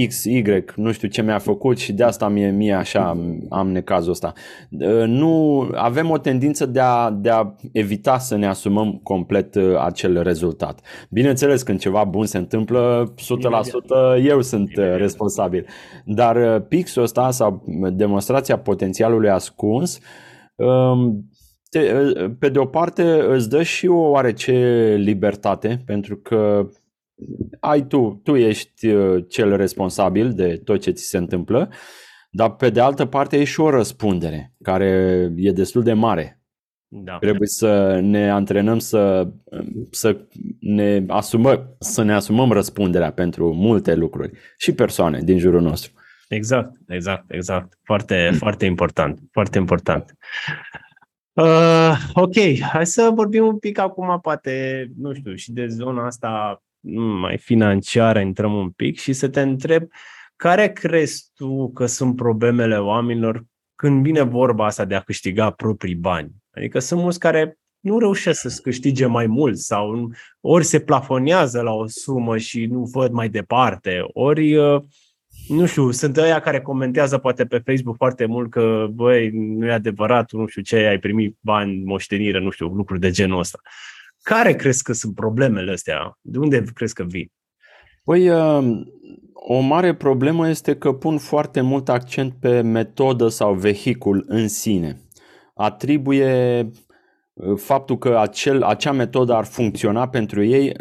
X, Y, nu știu ce mi-a făcut și de asta mie, mie așa am necazul ăsta. Nu, avem o tendință de a, de a evita să ne asumăm complet acel rezultat. Bineînțeles, când ceva bun se întâmplă, o sută la sută eu sunt responsabil. Dar pixul ăsta sau demonstrația potențialului ascuns, Te, pe de o parte îți dă și o oarece libertate, pentru că ai tu, tu ești cel responsabil de tot ce ți se întâmplă, dar pe de altă parte e și o răspundere care e destul de mare. Da. Trebuie să ne antrenăm să, să, ne asumăm, să ne asumăm răspunderea pentru multe lucruri și persoane din jurul nostru. Exact, exact, exact. Foarte, foarte important, foarte important. Uh, ok, hai să vorbim un pic acum, poate, nu știu, și de zona asta mai financiară intrăm un pic și să te întreb, care crezi tu că sunt problemele oamenilor când vine vorba asta de a câștiga proprii bani? Adică sunt mulți care nu reușesc să-ți câștige mai mult sau ori se plafonează la o sumă și nu văd mai departe, ori... Uh, Nu știu, sunt ăia care comentează poate pe Facebook foarte mult că, băi, nu e adevărat, nu știu ce, ai primit bani, moștenire, nu știu, lucruri de genul ăsta. Care crezi că sunt problemele astea? De unde crezi că vin? Păi, o mare problemă este că pun foarte mult accent pe metodă sau vehicul în sine. Atribuie faptul că acel, acea metodă ar funcționa pentru ei,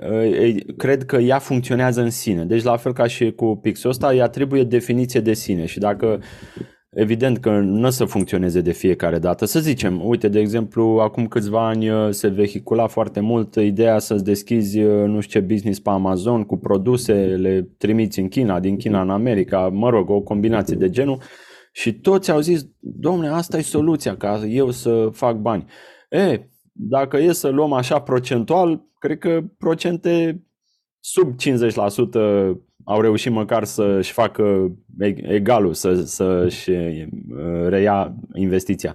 cred că ea funcționează în sine. Deci la fel ca și cu pixul ăsta, îi atribuie definiție de sine și dacă, evident că nu o să funcționeze de fiecare dată, să zicem, uite, de exemplu, acum câțiva ani se vehicula foarte mult ideea să-ți deschizi nu știu ce business pe Amazon cu produse, le trimiți în China, din China în America, mă rog, o combinație de genul și toți au zis, domne, asta e soluția ca eu să fac bani. E, dacă e să luăm așa procentual, cred că procente sub cincizeci la sută au reușit măcar să-și facă egalul, să, să-și reia investiția.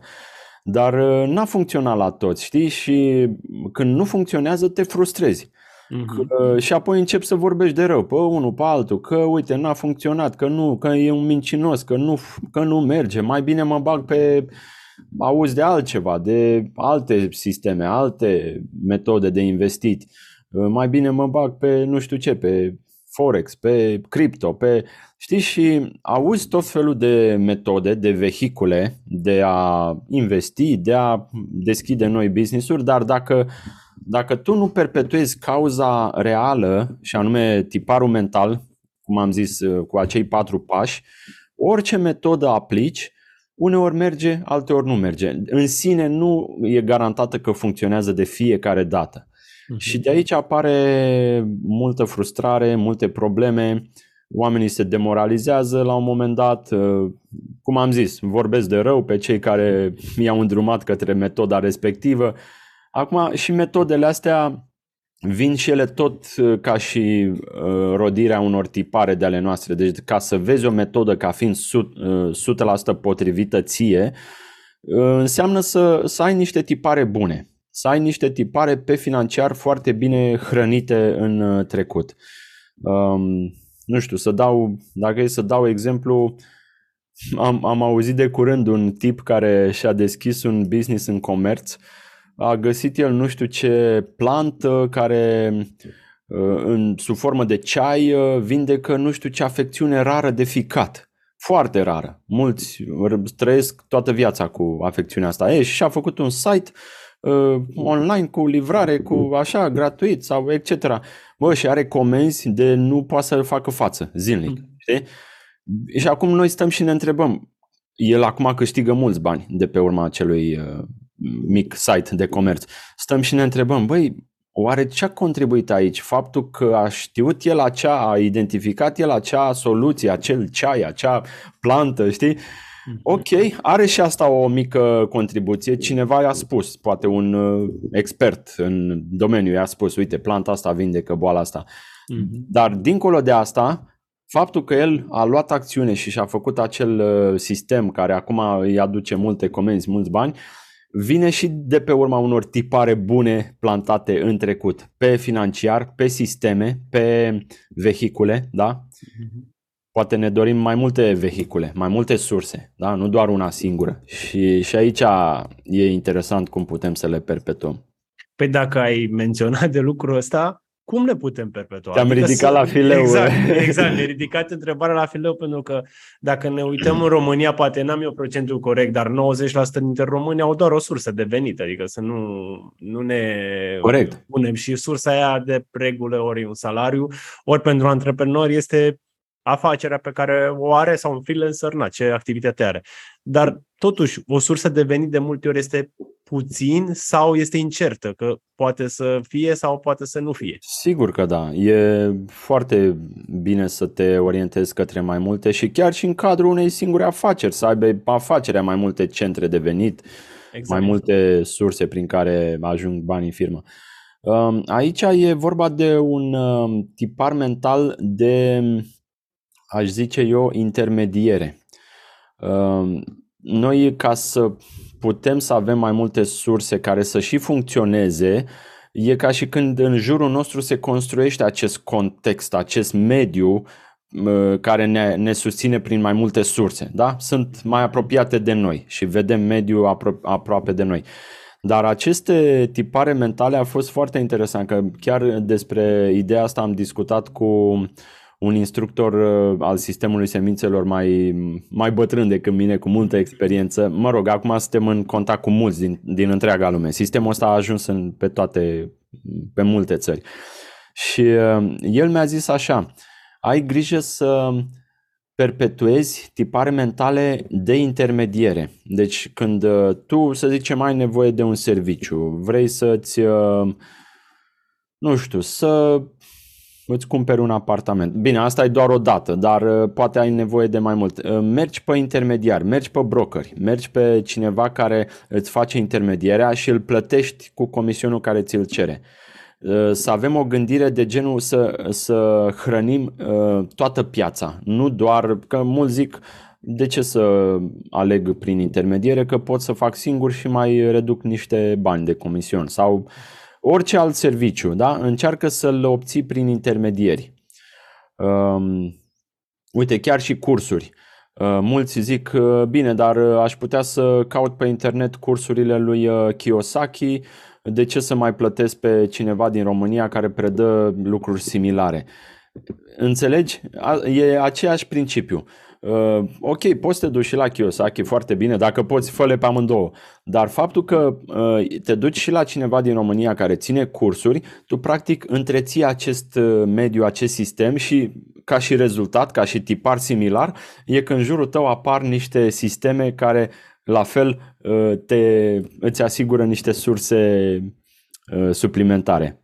Dar n-a funcționat la toți, știi? Și când nu funcționează, te frustrezi. Uh-huh. Și apoi începi să vorbești de rău pe unul, pe altul, că uite, n-a funcționat, că nu, că e un mincinos, că nu, că nu merge, mai bine mă bag pe... auzi de altceva, de alte sisteme, alte metode de investit, mai bine mă bag pe nu știu ce, pe Forex, pe cripto, pe... știi? Și auzi tot felul de metode, de vehicule de a investi, de a deschide noi business-uri, dar dacă... Dacă tu nu perpetuezi cauza reală, și anume tiparul mental, cum am zis, cu acei patru pași, orice metodă aplici, uneori merge, alteori nu merge. În sine nu e garantată că funcționează de fiecare dată. Uh-huh. Și de aici apare multă frustrare, multe probleme, oamenii se demoralizează la un moment dat, cum am zis, vorbesc de rău pe cei care i-au îndrumat către metoda respectivă. Acum și metodele astea vin și ele tot ca și uh, rodirea unor tipare de ale noastre. Deci ca să vezi o metodă ca fiind o sută la sută potrivită ție, uh, înseamnă să, să ai niște tipare bune, să ai niște tipare pe financiar foarte bine hrănite în trecut. Um, nu știu, să dau, dacă e să dau exemplu, am, am auzit de curând un tip care și-a deschis un business în comerț. A găsit el nu știu ce plantă care în, sub formă de ceai vindecă nu știu ce afecțiune rară de ficat. Foarte rară. Mulți trăiesc toată viața cu afecțiunea asta. E, și a făcut un site uh, online cu livrare, cu așa, gratuit sau et cetera. Bă, și are comenzi de nu poate să facă față zilnic. Știi? Și acum noi stăm și ne întrebăm. El acum câștigă mulți bani de pe urma acelui... Uh, mic site de comerț. Stăm și ne întrebăm, băi, oare ce a contribuit aici? Faptul că a știut el acea, a identificat el acea soluție, acel ceai, acea plantă, știi? Ok, are și asta o mică contribuție. Cineva i-a spus, poate un expert în domeniu i-a spus, uite, planta asta vindecă boala asta. Dar dincolo de asta, faptul că el a luat acțiune și și-a făcut acel sistem care acum îi aduce multe comenzi, mulți bani, vine și de pe urma unor tipare bune plantate în trecut, pe financiar, pe sisteme, pe vehicule, da? Poate ne dorim mai multe vehicule, mai multe surse, da? Nu doar una singură. Și, și aici e interesant cum putem să le perpetuăm. Păi dacă ai menționat de lucrul ăsta, cum le putem perpetua? Te-am adică ridicat să... la fileu. Exact, exact. Mi-ai ridicat întrebarea la fileu, pentru că dacă ne uităm în România, poate n-am eu procentul corect, dar nouăzeci la sută dintre români au doar o sursă de venit, adică să nu, nu ne corect. Punem. Și sursa aia de regulă ori un salariu, ori pentru antreprenori este afacerea pe care o are sau un freelancer, na, ce activitate are. Dar totuși, o sursă de venit de multe ori este puțin sau este incertă, că poate să fie sau poate să nu fie. Sigur că da, e foarte bine să te orientezi către mai multe și chiar și în cadrul unei singure afaceri, să aibă afacerea mai multe centre de venit, exact. Mai multe surse prin care ajung banii în firmă. Aici e vorba de un tipar mental de, aș zice eu, intermediere. Noi, ca să putem să avem mai multe surse care să și funcționeze, e ca și când în jurul nostru se construiește acest context, acest mediu care ne, ne susține prin mai multe surse, da? Sunt mai apropiate de noi și vedem mediul apro- aproape de noi. Dar aceste tipare mentale a fost foarte interesant, că chiar despre ideea asta am discutat cu un instructor al sistemului semințelor mai, mai bătrân decât mine, cu multă experiență. Mă rog, acum suntem în contact cu mulți din, din întreaga lume. Sistemul ăsta a ajuns în, pe toate, pe multe țări. Și uh, el mi-a zis așa, ai grijă să perpetuezi tipare mentale de intermediere. Deci când uh, tu, să zicem, ai nevoie de un serviciu, vrei să-ți, uh, nu știu, să... îți cumperi un apartament. Bine, asta e doar o dată, dar poate ai nevoie de mai mult. Mergi pe intermediari, mergi pe brokeri, mergi pe cineva care îți face intermedierea și îl plătești cu comisionul care ți-l cere. Să avem o gândire de genul să, să hrănim toată piața, nu doar, că mulți zic de ce să aleg prin intermediere, că pot să fac singur și mai reduc niște bani de comision sau orice alt serviciu, da? Încearcă să-l obții prin intermedieri. Um, uite, chiar și cursuri. Uh, mulți zic, uh, bine, dar aș putea să caut pe internet cursurile lui uh, Kiyosaki, de ce să mai plătesc pe cineva din România care predă lucruri similare? Înțelegi? A, e aceeași principiu. Uh, ok, poți să te duci și la Kiyosaki, foarte bine, dacă poți, fă-le pe amândouă. Dar faptul că uh, te duci și la cineva din România care ține cursuri, tu practic întreții acest mediu, acest sistem și ca și rezultat, ca și tipar similar, e că în jurul tău apar niște sisteme care la fel uh, te, îți asigură niște surse uh, suplimentare.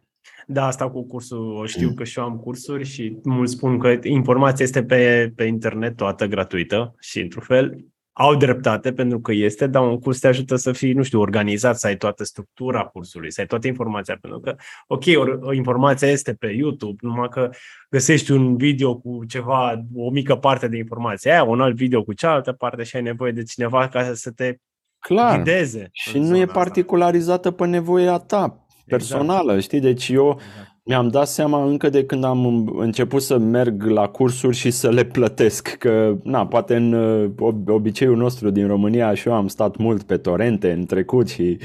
Da, asta cu cursul, știu că și eu am cursuri și mulți spun că informația este pe, pe internet toată gratuită și într-un fel au dreptate pentru că este, dar un curs te ajută să fii, nu știu, organizat, să ai toată structura cursului, să ai toată informația, pentru că, ok, or, informația este pe YouTube, numai că găsești un video cu ceva, o mică parte de informație, aia, un alt video cu cealaltă parte și ai nevoie de cineva ca să te Clar. Ghideze. Și nu e particularizată asta. Pe nevoia ta. Personală, exact. Știi? Deci eu mi-am dat seama încă de când am început să merg la cursuri și să le plătesc, că na, poate în obiceiul nostru din România și eu am stat mult pe torente în trecut și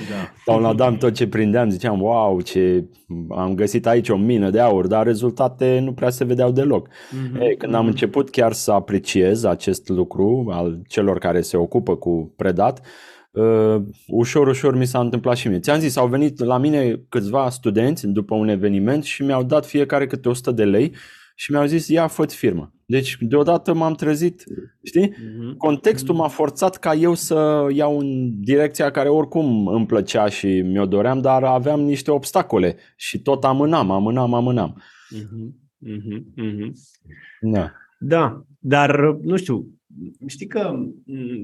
downloadam da. Tot ce prindeam, ziceam wow, ce am găsit aici o mină de aur, dar rezultate nu prea se vedeau deloc. Mm-hmm. Ei, când am început chiar să apreciez acest lucru al celor care se ocupă cu predat, Uh, ușor, ușor mi s-a întâmplat și mie. Ți-am zis, au venit la mine câțiva studenți după un eveniment și mi-au dat fiecare câte o sută de lei și mi-au zis, ia, fă-ți firmă. Deci deodată m-am trezit, știi? Mm-hmm. Contextul m-a forțat ca eu să iau în direcția care oricum îmi plăcea și mi-o doream, dar aveam niște obstacole și tot amânam, amânam, amânam. Mm-hmm. Mm-hmm. Da. Da, dar nu știu, știi că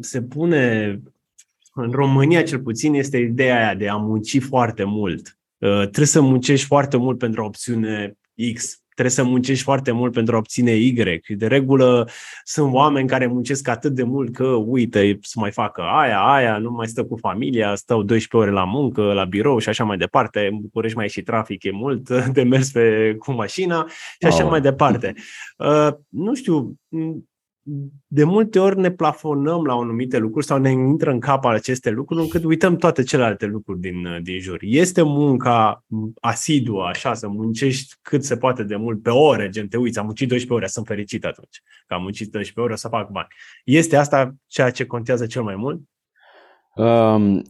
se pune... În România, cel puțin, este ideea aia de a munci foarte mult. Uh, trebuie să muncești foarte mult pentru opțiune X. Trebuie să muncești foarte mult pentru a obține Y. Și de regulă sunt oameni care muncesc atât de mult că uită să mai facă aia, aia, nu mai stă cu familia, stau douăsprezece ore la muncă, la birou și așa mai departe. În București mai e și trafic, e mult de mers pe, cu mașina și așa oh. mai departe. Uh, nu știu... De multe ori ne plafonăm la anumite lucruri sau ne intră în cap aceste lucruri încât uităm toate celelalte lucruri din, din jur. Este munca asiduă, așa, să muncești cât se poate de mult pe ore, gen te uiți, am muncit douăsprezece ore, sunt fericit atunci că am muncit douăsprezece ore, o să fac bani. Este asta ceea ce contează cel mai mult? Um,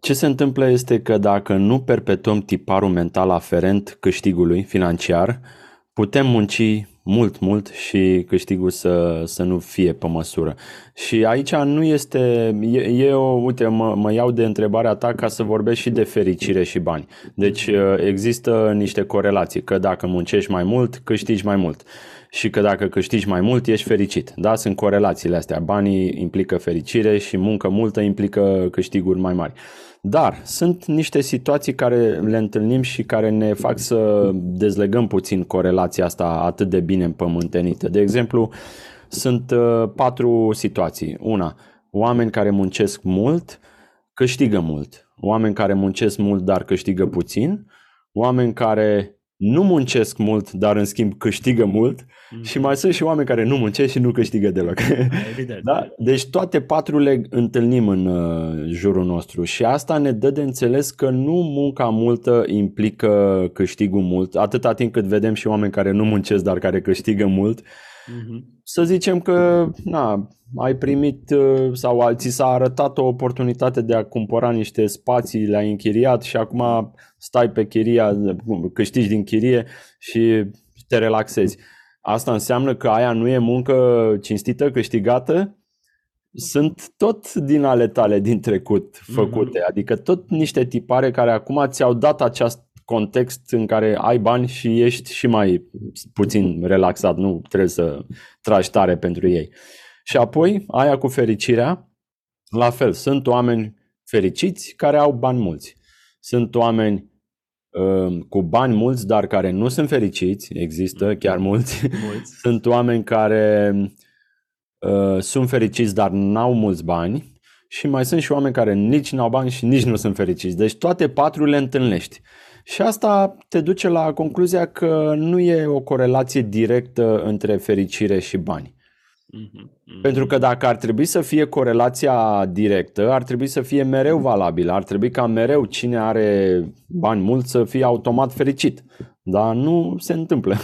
ce se întâmplă este că dacă nu perpetuăm tiparul mental aferent câștigului financiar, putem munci mult, mult și câștigul să, să nu fie pe măsură. Și aici nu este... Eu, uite, mă, mă iau de întrebarea ta ca să vorbesc și de fericire și bani. Deci există niște corelații, că dacă muncești mai mult, câștigi mai mult. Și că dacă câștigi mai mult, ești fericit. Da? Sunt corelațiile astea. Banii implică fericire și muncă multă implică câștiguri mai mari. Dar sunt niște situații care le întâlnim și care ne fac să dezlegăm puțin corelația asta atât de bine împământenită. De exemplu, sunt uh, patru situații. Una, oameni care muncesc mult, câștigă mult. Oameni care muncesc mult, dar câștigă puțin. Oameni care nu muncesc mult, dar în schimb câștigă mult. Mm. Și mai sunt și oameni care nu muncesc și nu câștigă deloc. Da? Deci toate patru le întâlnim în uh, jurul nostru și asta ne dă de înțeles că nu munca multă implică câștigul mult, atâta timp cât vedem și oameni care nu muncesc, dar care câștigă mult. Mm-hmm. Să zicem că na, ai primit sau ți s-a arătat o oportunitate de a cumpăra niște spații, le-ai închiriat și acum stai pe chiria, câștigi din chirie și te relaxezi. Asta înseamnă că aia nu e muncă cinstită, câștigată? Sunt tot din ale tale din trecut făcute, mm-hmm. adică tot niște tipare care acum ți-au dat această context în care ai bani și ești și mai puțin relaxat, nu trebuie să tragi tare pentru ei. Și apoi, aia cu fericirea, la fel, sunt oameni fericiți care au bani mulți. Sunt oameni uh, cu bani mulți, dar care nu sunt fericiți, există chiar mulți. mulți. Sunt oameni care uh, sunt fericiți, dar n-au mulți bani, și mai sunt și oameni care nici n-au bani și nici nu sunt fericiți. Deci toate patru le întâlnești. Și asta te duce la concluzia că nu e o corelație directă între fericire și bani. Pentru că dacă ar trebui să fie corelația directă, ar trebui să fie mereu valabilă. Ar trebui ca mereu cine are bani mulți să fie automat fericit. Dar nu se întâmplă.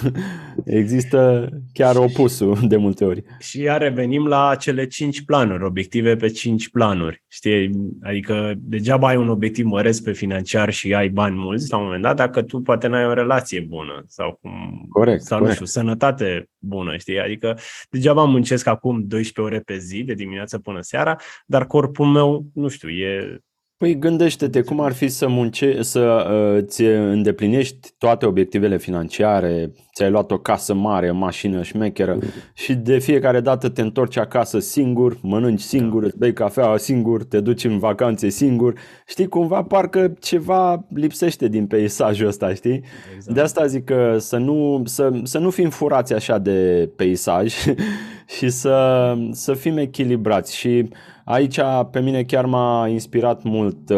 Există chiar opusul de multe ori. Și iar revenim la cele cinci planuri, obiective pe cinci planuri. Știi? Adică degeaba ai un obiectiv măresc pe financiar și ai bani mulți la un moment dat, dacă tu poate n-ai o relație bună sau, cum, corect, sau corect. Nu știu, sănătate bună. Știi? Adică degeaba muncesc acum douăsprezece ore pe zi, de dimineață până seara, dar corpul meu, nu știu, e... Păi gândește-te cum ar fi să munce, să îți îndeplinești toate obiectivele financiare, ți-ai luat o casă mare, mașină șmecheră și de fiecare dată te întorci acasă singur, mănânci singur, îți bei cafeaua singur, te duci în vacanțe singur, știi, cumva parcă ceva lipsește din peisajul ăsta, știi? Exact. De asta zic că să nu, să, să nu fim furați așa de peisaj și să, să fim echilibrați. Și aici pe mine chiar m-a inspirat mult,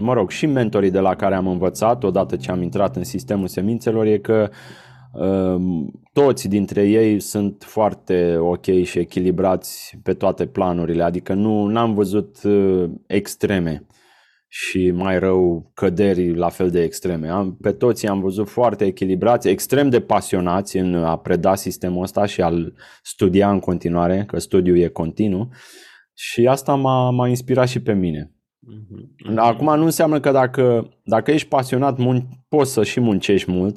mă rog, și mentorii de la care am învățat odată ce am intrat în sistemul semințelor, e că toți dintre ei sunt foarte ok și echilibrați pe toate planurile, adică nu n-am văzut extreme și mai rău căderi la fel de extreme. Am, pe toți am văzut foarte echilibrați, extrem de pasionați în a preda sistemul ăsta și a-l studia în continuare, că studiul e continuu. Și asta m-a, m-a inspirat și pe mine. Acum nu înseamnă că dacă, dacă ești pasionat, mun- poți să și muncești mult,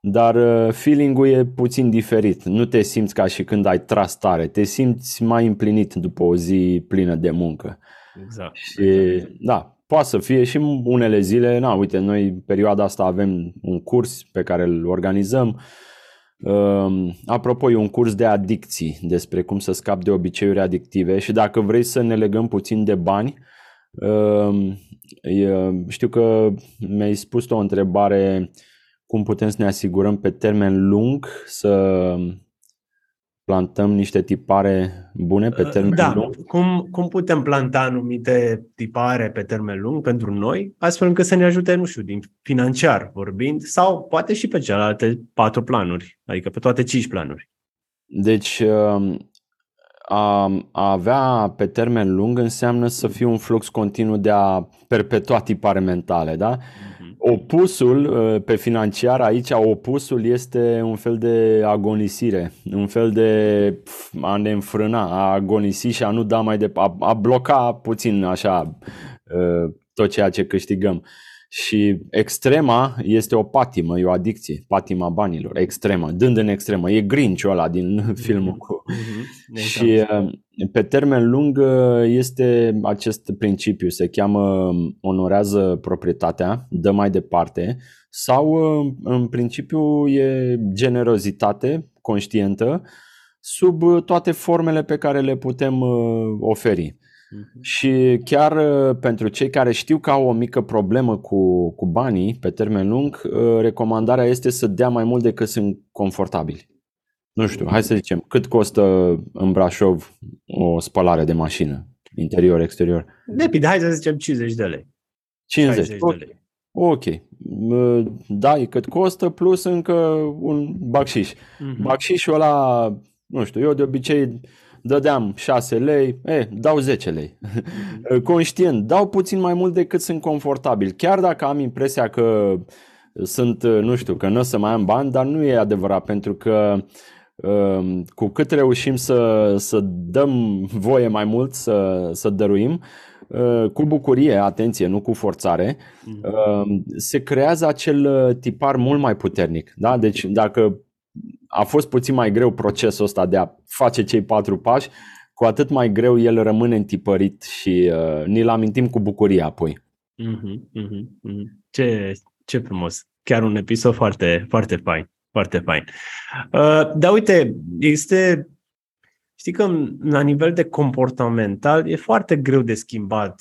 dar feeling-ul e puțin diferit. Nu te simți ca și când ai tras tare, te simți mai împlinit după o zi plină de muncă. Exact. Și, exact. Da, poate să fie și unele zile, na, uite, noi în perioada asta avem un curs pe care îl organizăm. Uh, apropo, e un curs de adicții, despre cum să scapi de obiceiuri adictive și dacă vrei să ne legăm puțin de bani, uh, e, știu că mi-ai spus o întrebare, cum putem să ne asigurăm pe termen lung să plantăm niște tipare bune pe termen da, lung? Cum, cum putem planta anumite tipare pe termen lung pentru noi, astfel încât să ne ajute, nu știu, din financiar vorbind, sau poate și pe celelalte patru planuri, adică pe toate cinci planuri. Deci a, a avea pe termen lung înseamnă să fie un flux continuu de a perpetua tipare mentale, da? Opusul pe financiar aici, opusul este un fel de agonisire, un fel de a ne înfrâna, a agonisi și a nu da mai departe, a, a bloca puțin așa tot ceea ce câștigăm. Și extrema este o patimă, e o adicție, patima banilor, extremă, dând în extremă, e Grinch-ul ăla din filmul cu... Mm-hmm. Și pe termen lung este acest principiu, se cheamă onorează proprietatea, dă mai departe, sau în principiu e generozitate conștientă sub toate formele pe care le putem oferi. Și chiar pentru cei care știu că au o mică problemă cu, cu banii pe termen lung, recomandarea este să dea mai mult decât sunt confortabili. Nu știu, hai să zicem, cât costă în Brașov o spălare de mașină, interior, exterior? Depinde, hai să zicem cincizeci de lei. cincizeci de lei. Ok, dai cât costă plus încă un bacșiș. Uh-huh. Bacșișul ăla, nu știu, eu de obicei... Dădeam șase lei, e, dau zece lei. Conștient, dau puțin mai mult decât sunt confortabil. Chiar dacă am impresia că sunt, nu știu, că nu o să mai am bani, dar nu e adevărat, pentru că cu cât reușim să, să dăm voie mai mult, să, să dăruim, cu bucurie, atenție, nu cu forțare, se creează acel tipar mult mai puternic. Da? Deci dacă... A fost puțin mai greu procesul ăsta de a face cei patru pași, cu atât mai greu el rămâne întipărit și uh, ni-l amintim cu bucurie apoi. Mm-hmm, mm-hmm. Ce, ce frumos! Chiar un episod foarte, foarte fain. Foarte fain. Uh, dar uite, este... Știi că la nivel de comportamental e foarte greu de schimbat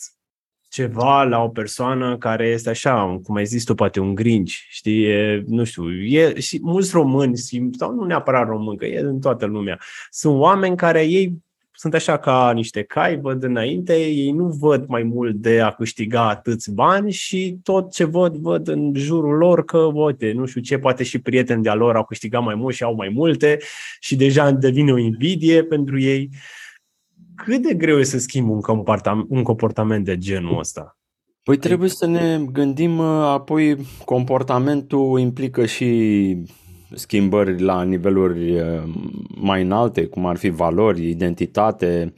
ceva la o persoană care este așa, cum ai zis tu, poate un grinch, știi, e, nu știu, e, și mulți români, sau nu neapărat români, că e în toată lumea, sunt oameni care ei sunt așa ca niște cai, văd înainte, ei nu văd mai mult de a câștiga atâți bani și tot ce văd, văd în jurul lor că, uite, nu știu ce, poate și prieteni de-a lor au câștigat mai mult și au mai multe și deja devine o invidie pentru ei. Cât de greu e să schimb un comportament, un comportament de genul ăsta? Păi trebuie să ne gândim, apoi comportamentul implică și schimbări la niveluri mai înalte, cum ar fi valori, identitate.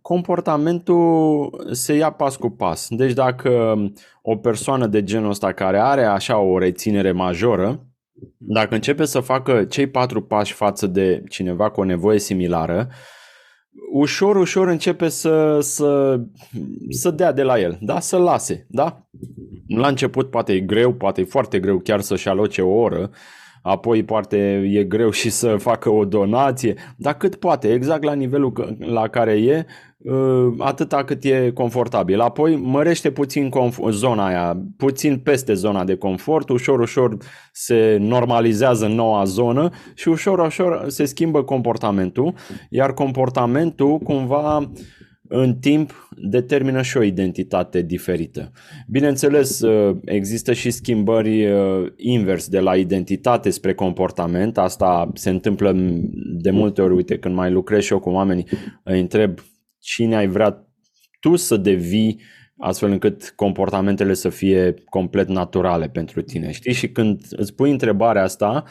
Comportamentul se ia pas cu pas. Deci dacă o persoană de genul ăsta care are așa o reținere majoră, dacă începe să facă cei patru pași față de cineva cu o nevoie similară, ușor, ușor începe să, să, să dea de la el, da? Să lase, da? La început poate e greu, poate e foarte greu chiar să-și aloce o oră, apoi poate e greu și să facă o donație, dar cât poate, exact la nivelul la care e, atâta cât e confortabil. Apoi mărește puțin zona aia, puțin peste zona de confort, ușor, ușor se normalizează în noua zonă și ușor, ușor se schimbă comportamentul, iar comportamentul cumva în timp determină și o identitate diferită. Bineînțeles, există și schimbări invers de la identitate spre comportament. Asta se întâmplă de multe ori, uite, când mai lucrez și eu cu oamenii, îi întreb cine ai vrea tu să devii astfel încât comportamentele să fie complet naturale pentru tine, știi? Și când îți pui întrebarea asta,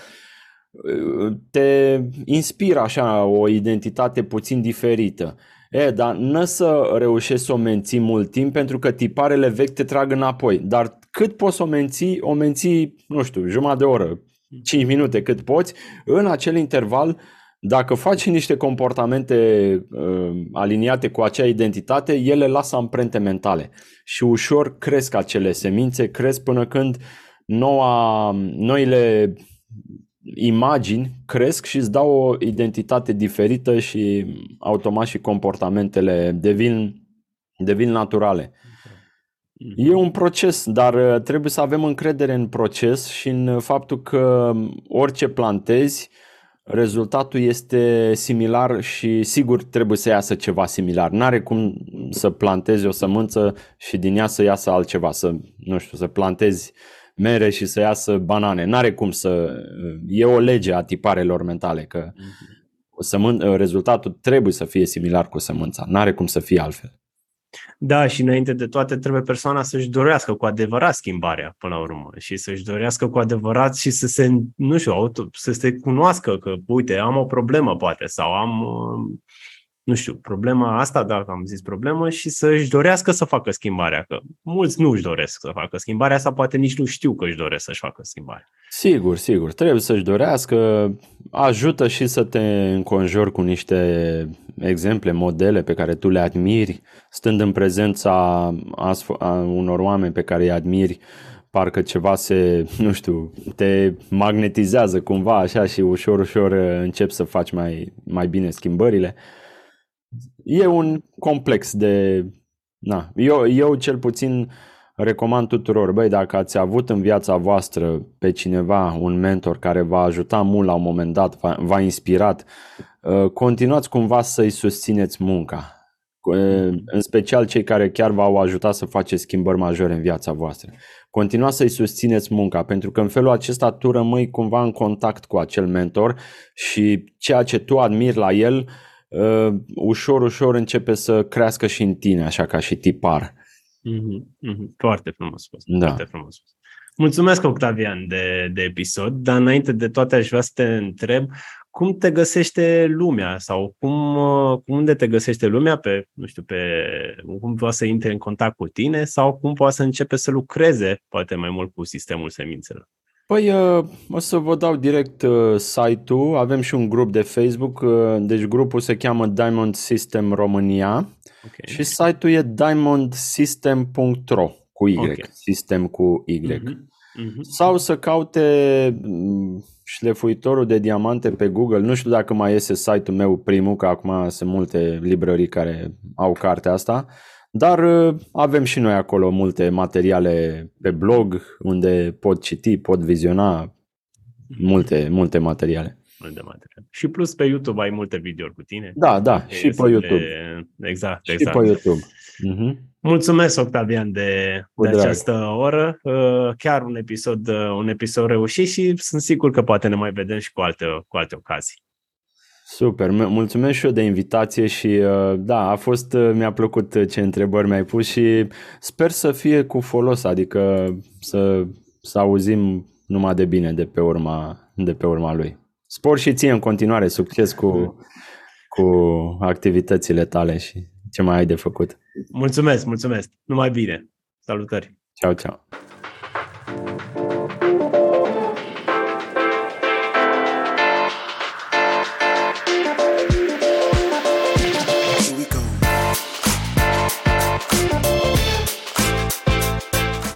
te inspiră așa o identitate puțin diferită. E, dar n-o să reușești să o menții mult timp pentru că tiparele vechi te trag înapoi. Dar cât poți să o menții, o menții, nu știu, jumătate de oră, cinci minute, cât poți. În acel interval, dacă faci niște comportamente uh, aliniate cu acea identitate, ele lasă amprente mentale și ușor cresc acele semințe, cresc până când noua, noile imagini cresc și îți dau o identitate diferită și automat și comportamentele devin, devin naturale. E un proces, dar trebuie să avem încredere în proces și în faptul că orice plantezi, rezultatul este similar și sigur trebuie să iasă ceva similar. N-are cum să plantezi o sămânță și din ea să iasă altceva, să, nu știu, să plantezi mere și să iasă banane. N-are cum să... E o lege a tiparelor mentale că sămân... rezultatul trebuie să fie similar cu sămânța. N-are cum să fie altfel. Da, și înainte de toate trebuie persoana să-și dorească cu adevărat schimbarea până la urmă și să-și dorească cu adevărat și să se, nu știu, auto, să se cunoască că, uite, am o problemă poate sau am... nu știu, problema asta, dacă am zis problemă, și să-și dorească să facă schimbarea, că mulți nu își doresc să facă schimbarea sau poate nici nu știu că își doresc să-și facă schimbarea. Sigur, sigur, trebuie să-și dorească, ajută și să te înconjori cu niște exemple, modele pe care tu le admiri, stând în prezența unor oameni pe care îi admiri, parcă ceva se, nu știu, te magnetizează cumva așa și ușor, ușor începi să faci mai, mai bine schimbările. E un complex de... Na, eu, eu cel puțin recomand tuturor, băi, dacă ați avut în viața voastră pe cineva, un mentor care v-a ajutat mult la un moment dat, v-a, v-a inspirat, continuați cumva să-i susțineți munca. În special cei care chiar v-au ajutat să faceți schimbări majore în viața voastră. Continuați să-i susțineți munca, pentru că în felul acesta tu rămâi cumva în contact cu acel mentor și ceea ce tu admiri la el Uh, ușor, ușor începe să crească și în tine, așa ca și tipar. Mm-hmm, mm-hmm. Foarte frumos spus, da. Foarte frumos spus. Mulțumesc, Octavian, de, de episod, dar înainte de toate aș vrea să te întreb cum te găsește lumea sau cum, cum unde te găsește lumea, pe, nu știu, pe, cum poate să intre în contact cu tine sau cum poate să începe să lucreze poate mai mult cu sistemul semințelor. Păi o să vă dau direct site-ul, avem și un grup de Facebook, deci grupul se cheamă Diamond System România, okay. Și site-ul e diamond system punct ro cu Y, okay. System cu Y. Uh-huh. Uh-huh. Sau să caute Șlefuitorul de diamante pe Google, nu știu dacă mai iese site-ul meu primul, că acum sunt multe librării care au cartea asta, Dar avem și noi acolo multe materiale pe blog unde pot citi, pot viziona multe, multe materiale. Multe materiale. Și plus pe YouTube ai multe videouri cu tine. Da, da, e și pe YouTube. Le... Exact, și exact. Și pe YouTube. Uh-huh. Mulțumesc, Octavian, de, de această oră. Chiar un episod, un episod reușit și sunt sigur că poate ne mai vedem și cu alte, cu alte ocazii. Super, mulțumesc și eu de invitație și da, a fost, mi-a plăcut ce întrebări mi-ai pus și sper să fie cu folos, adică să, să auzim numai de bine de pe urma, de pe urma lui. Spor și ție în continuare, succes cu, cu activitățile tale și ce mai ai de făcut. Mulțumesc, mulțumesc, numai bine, salutări! Ceau, ceau!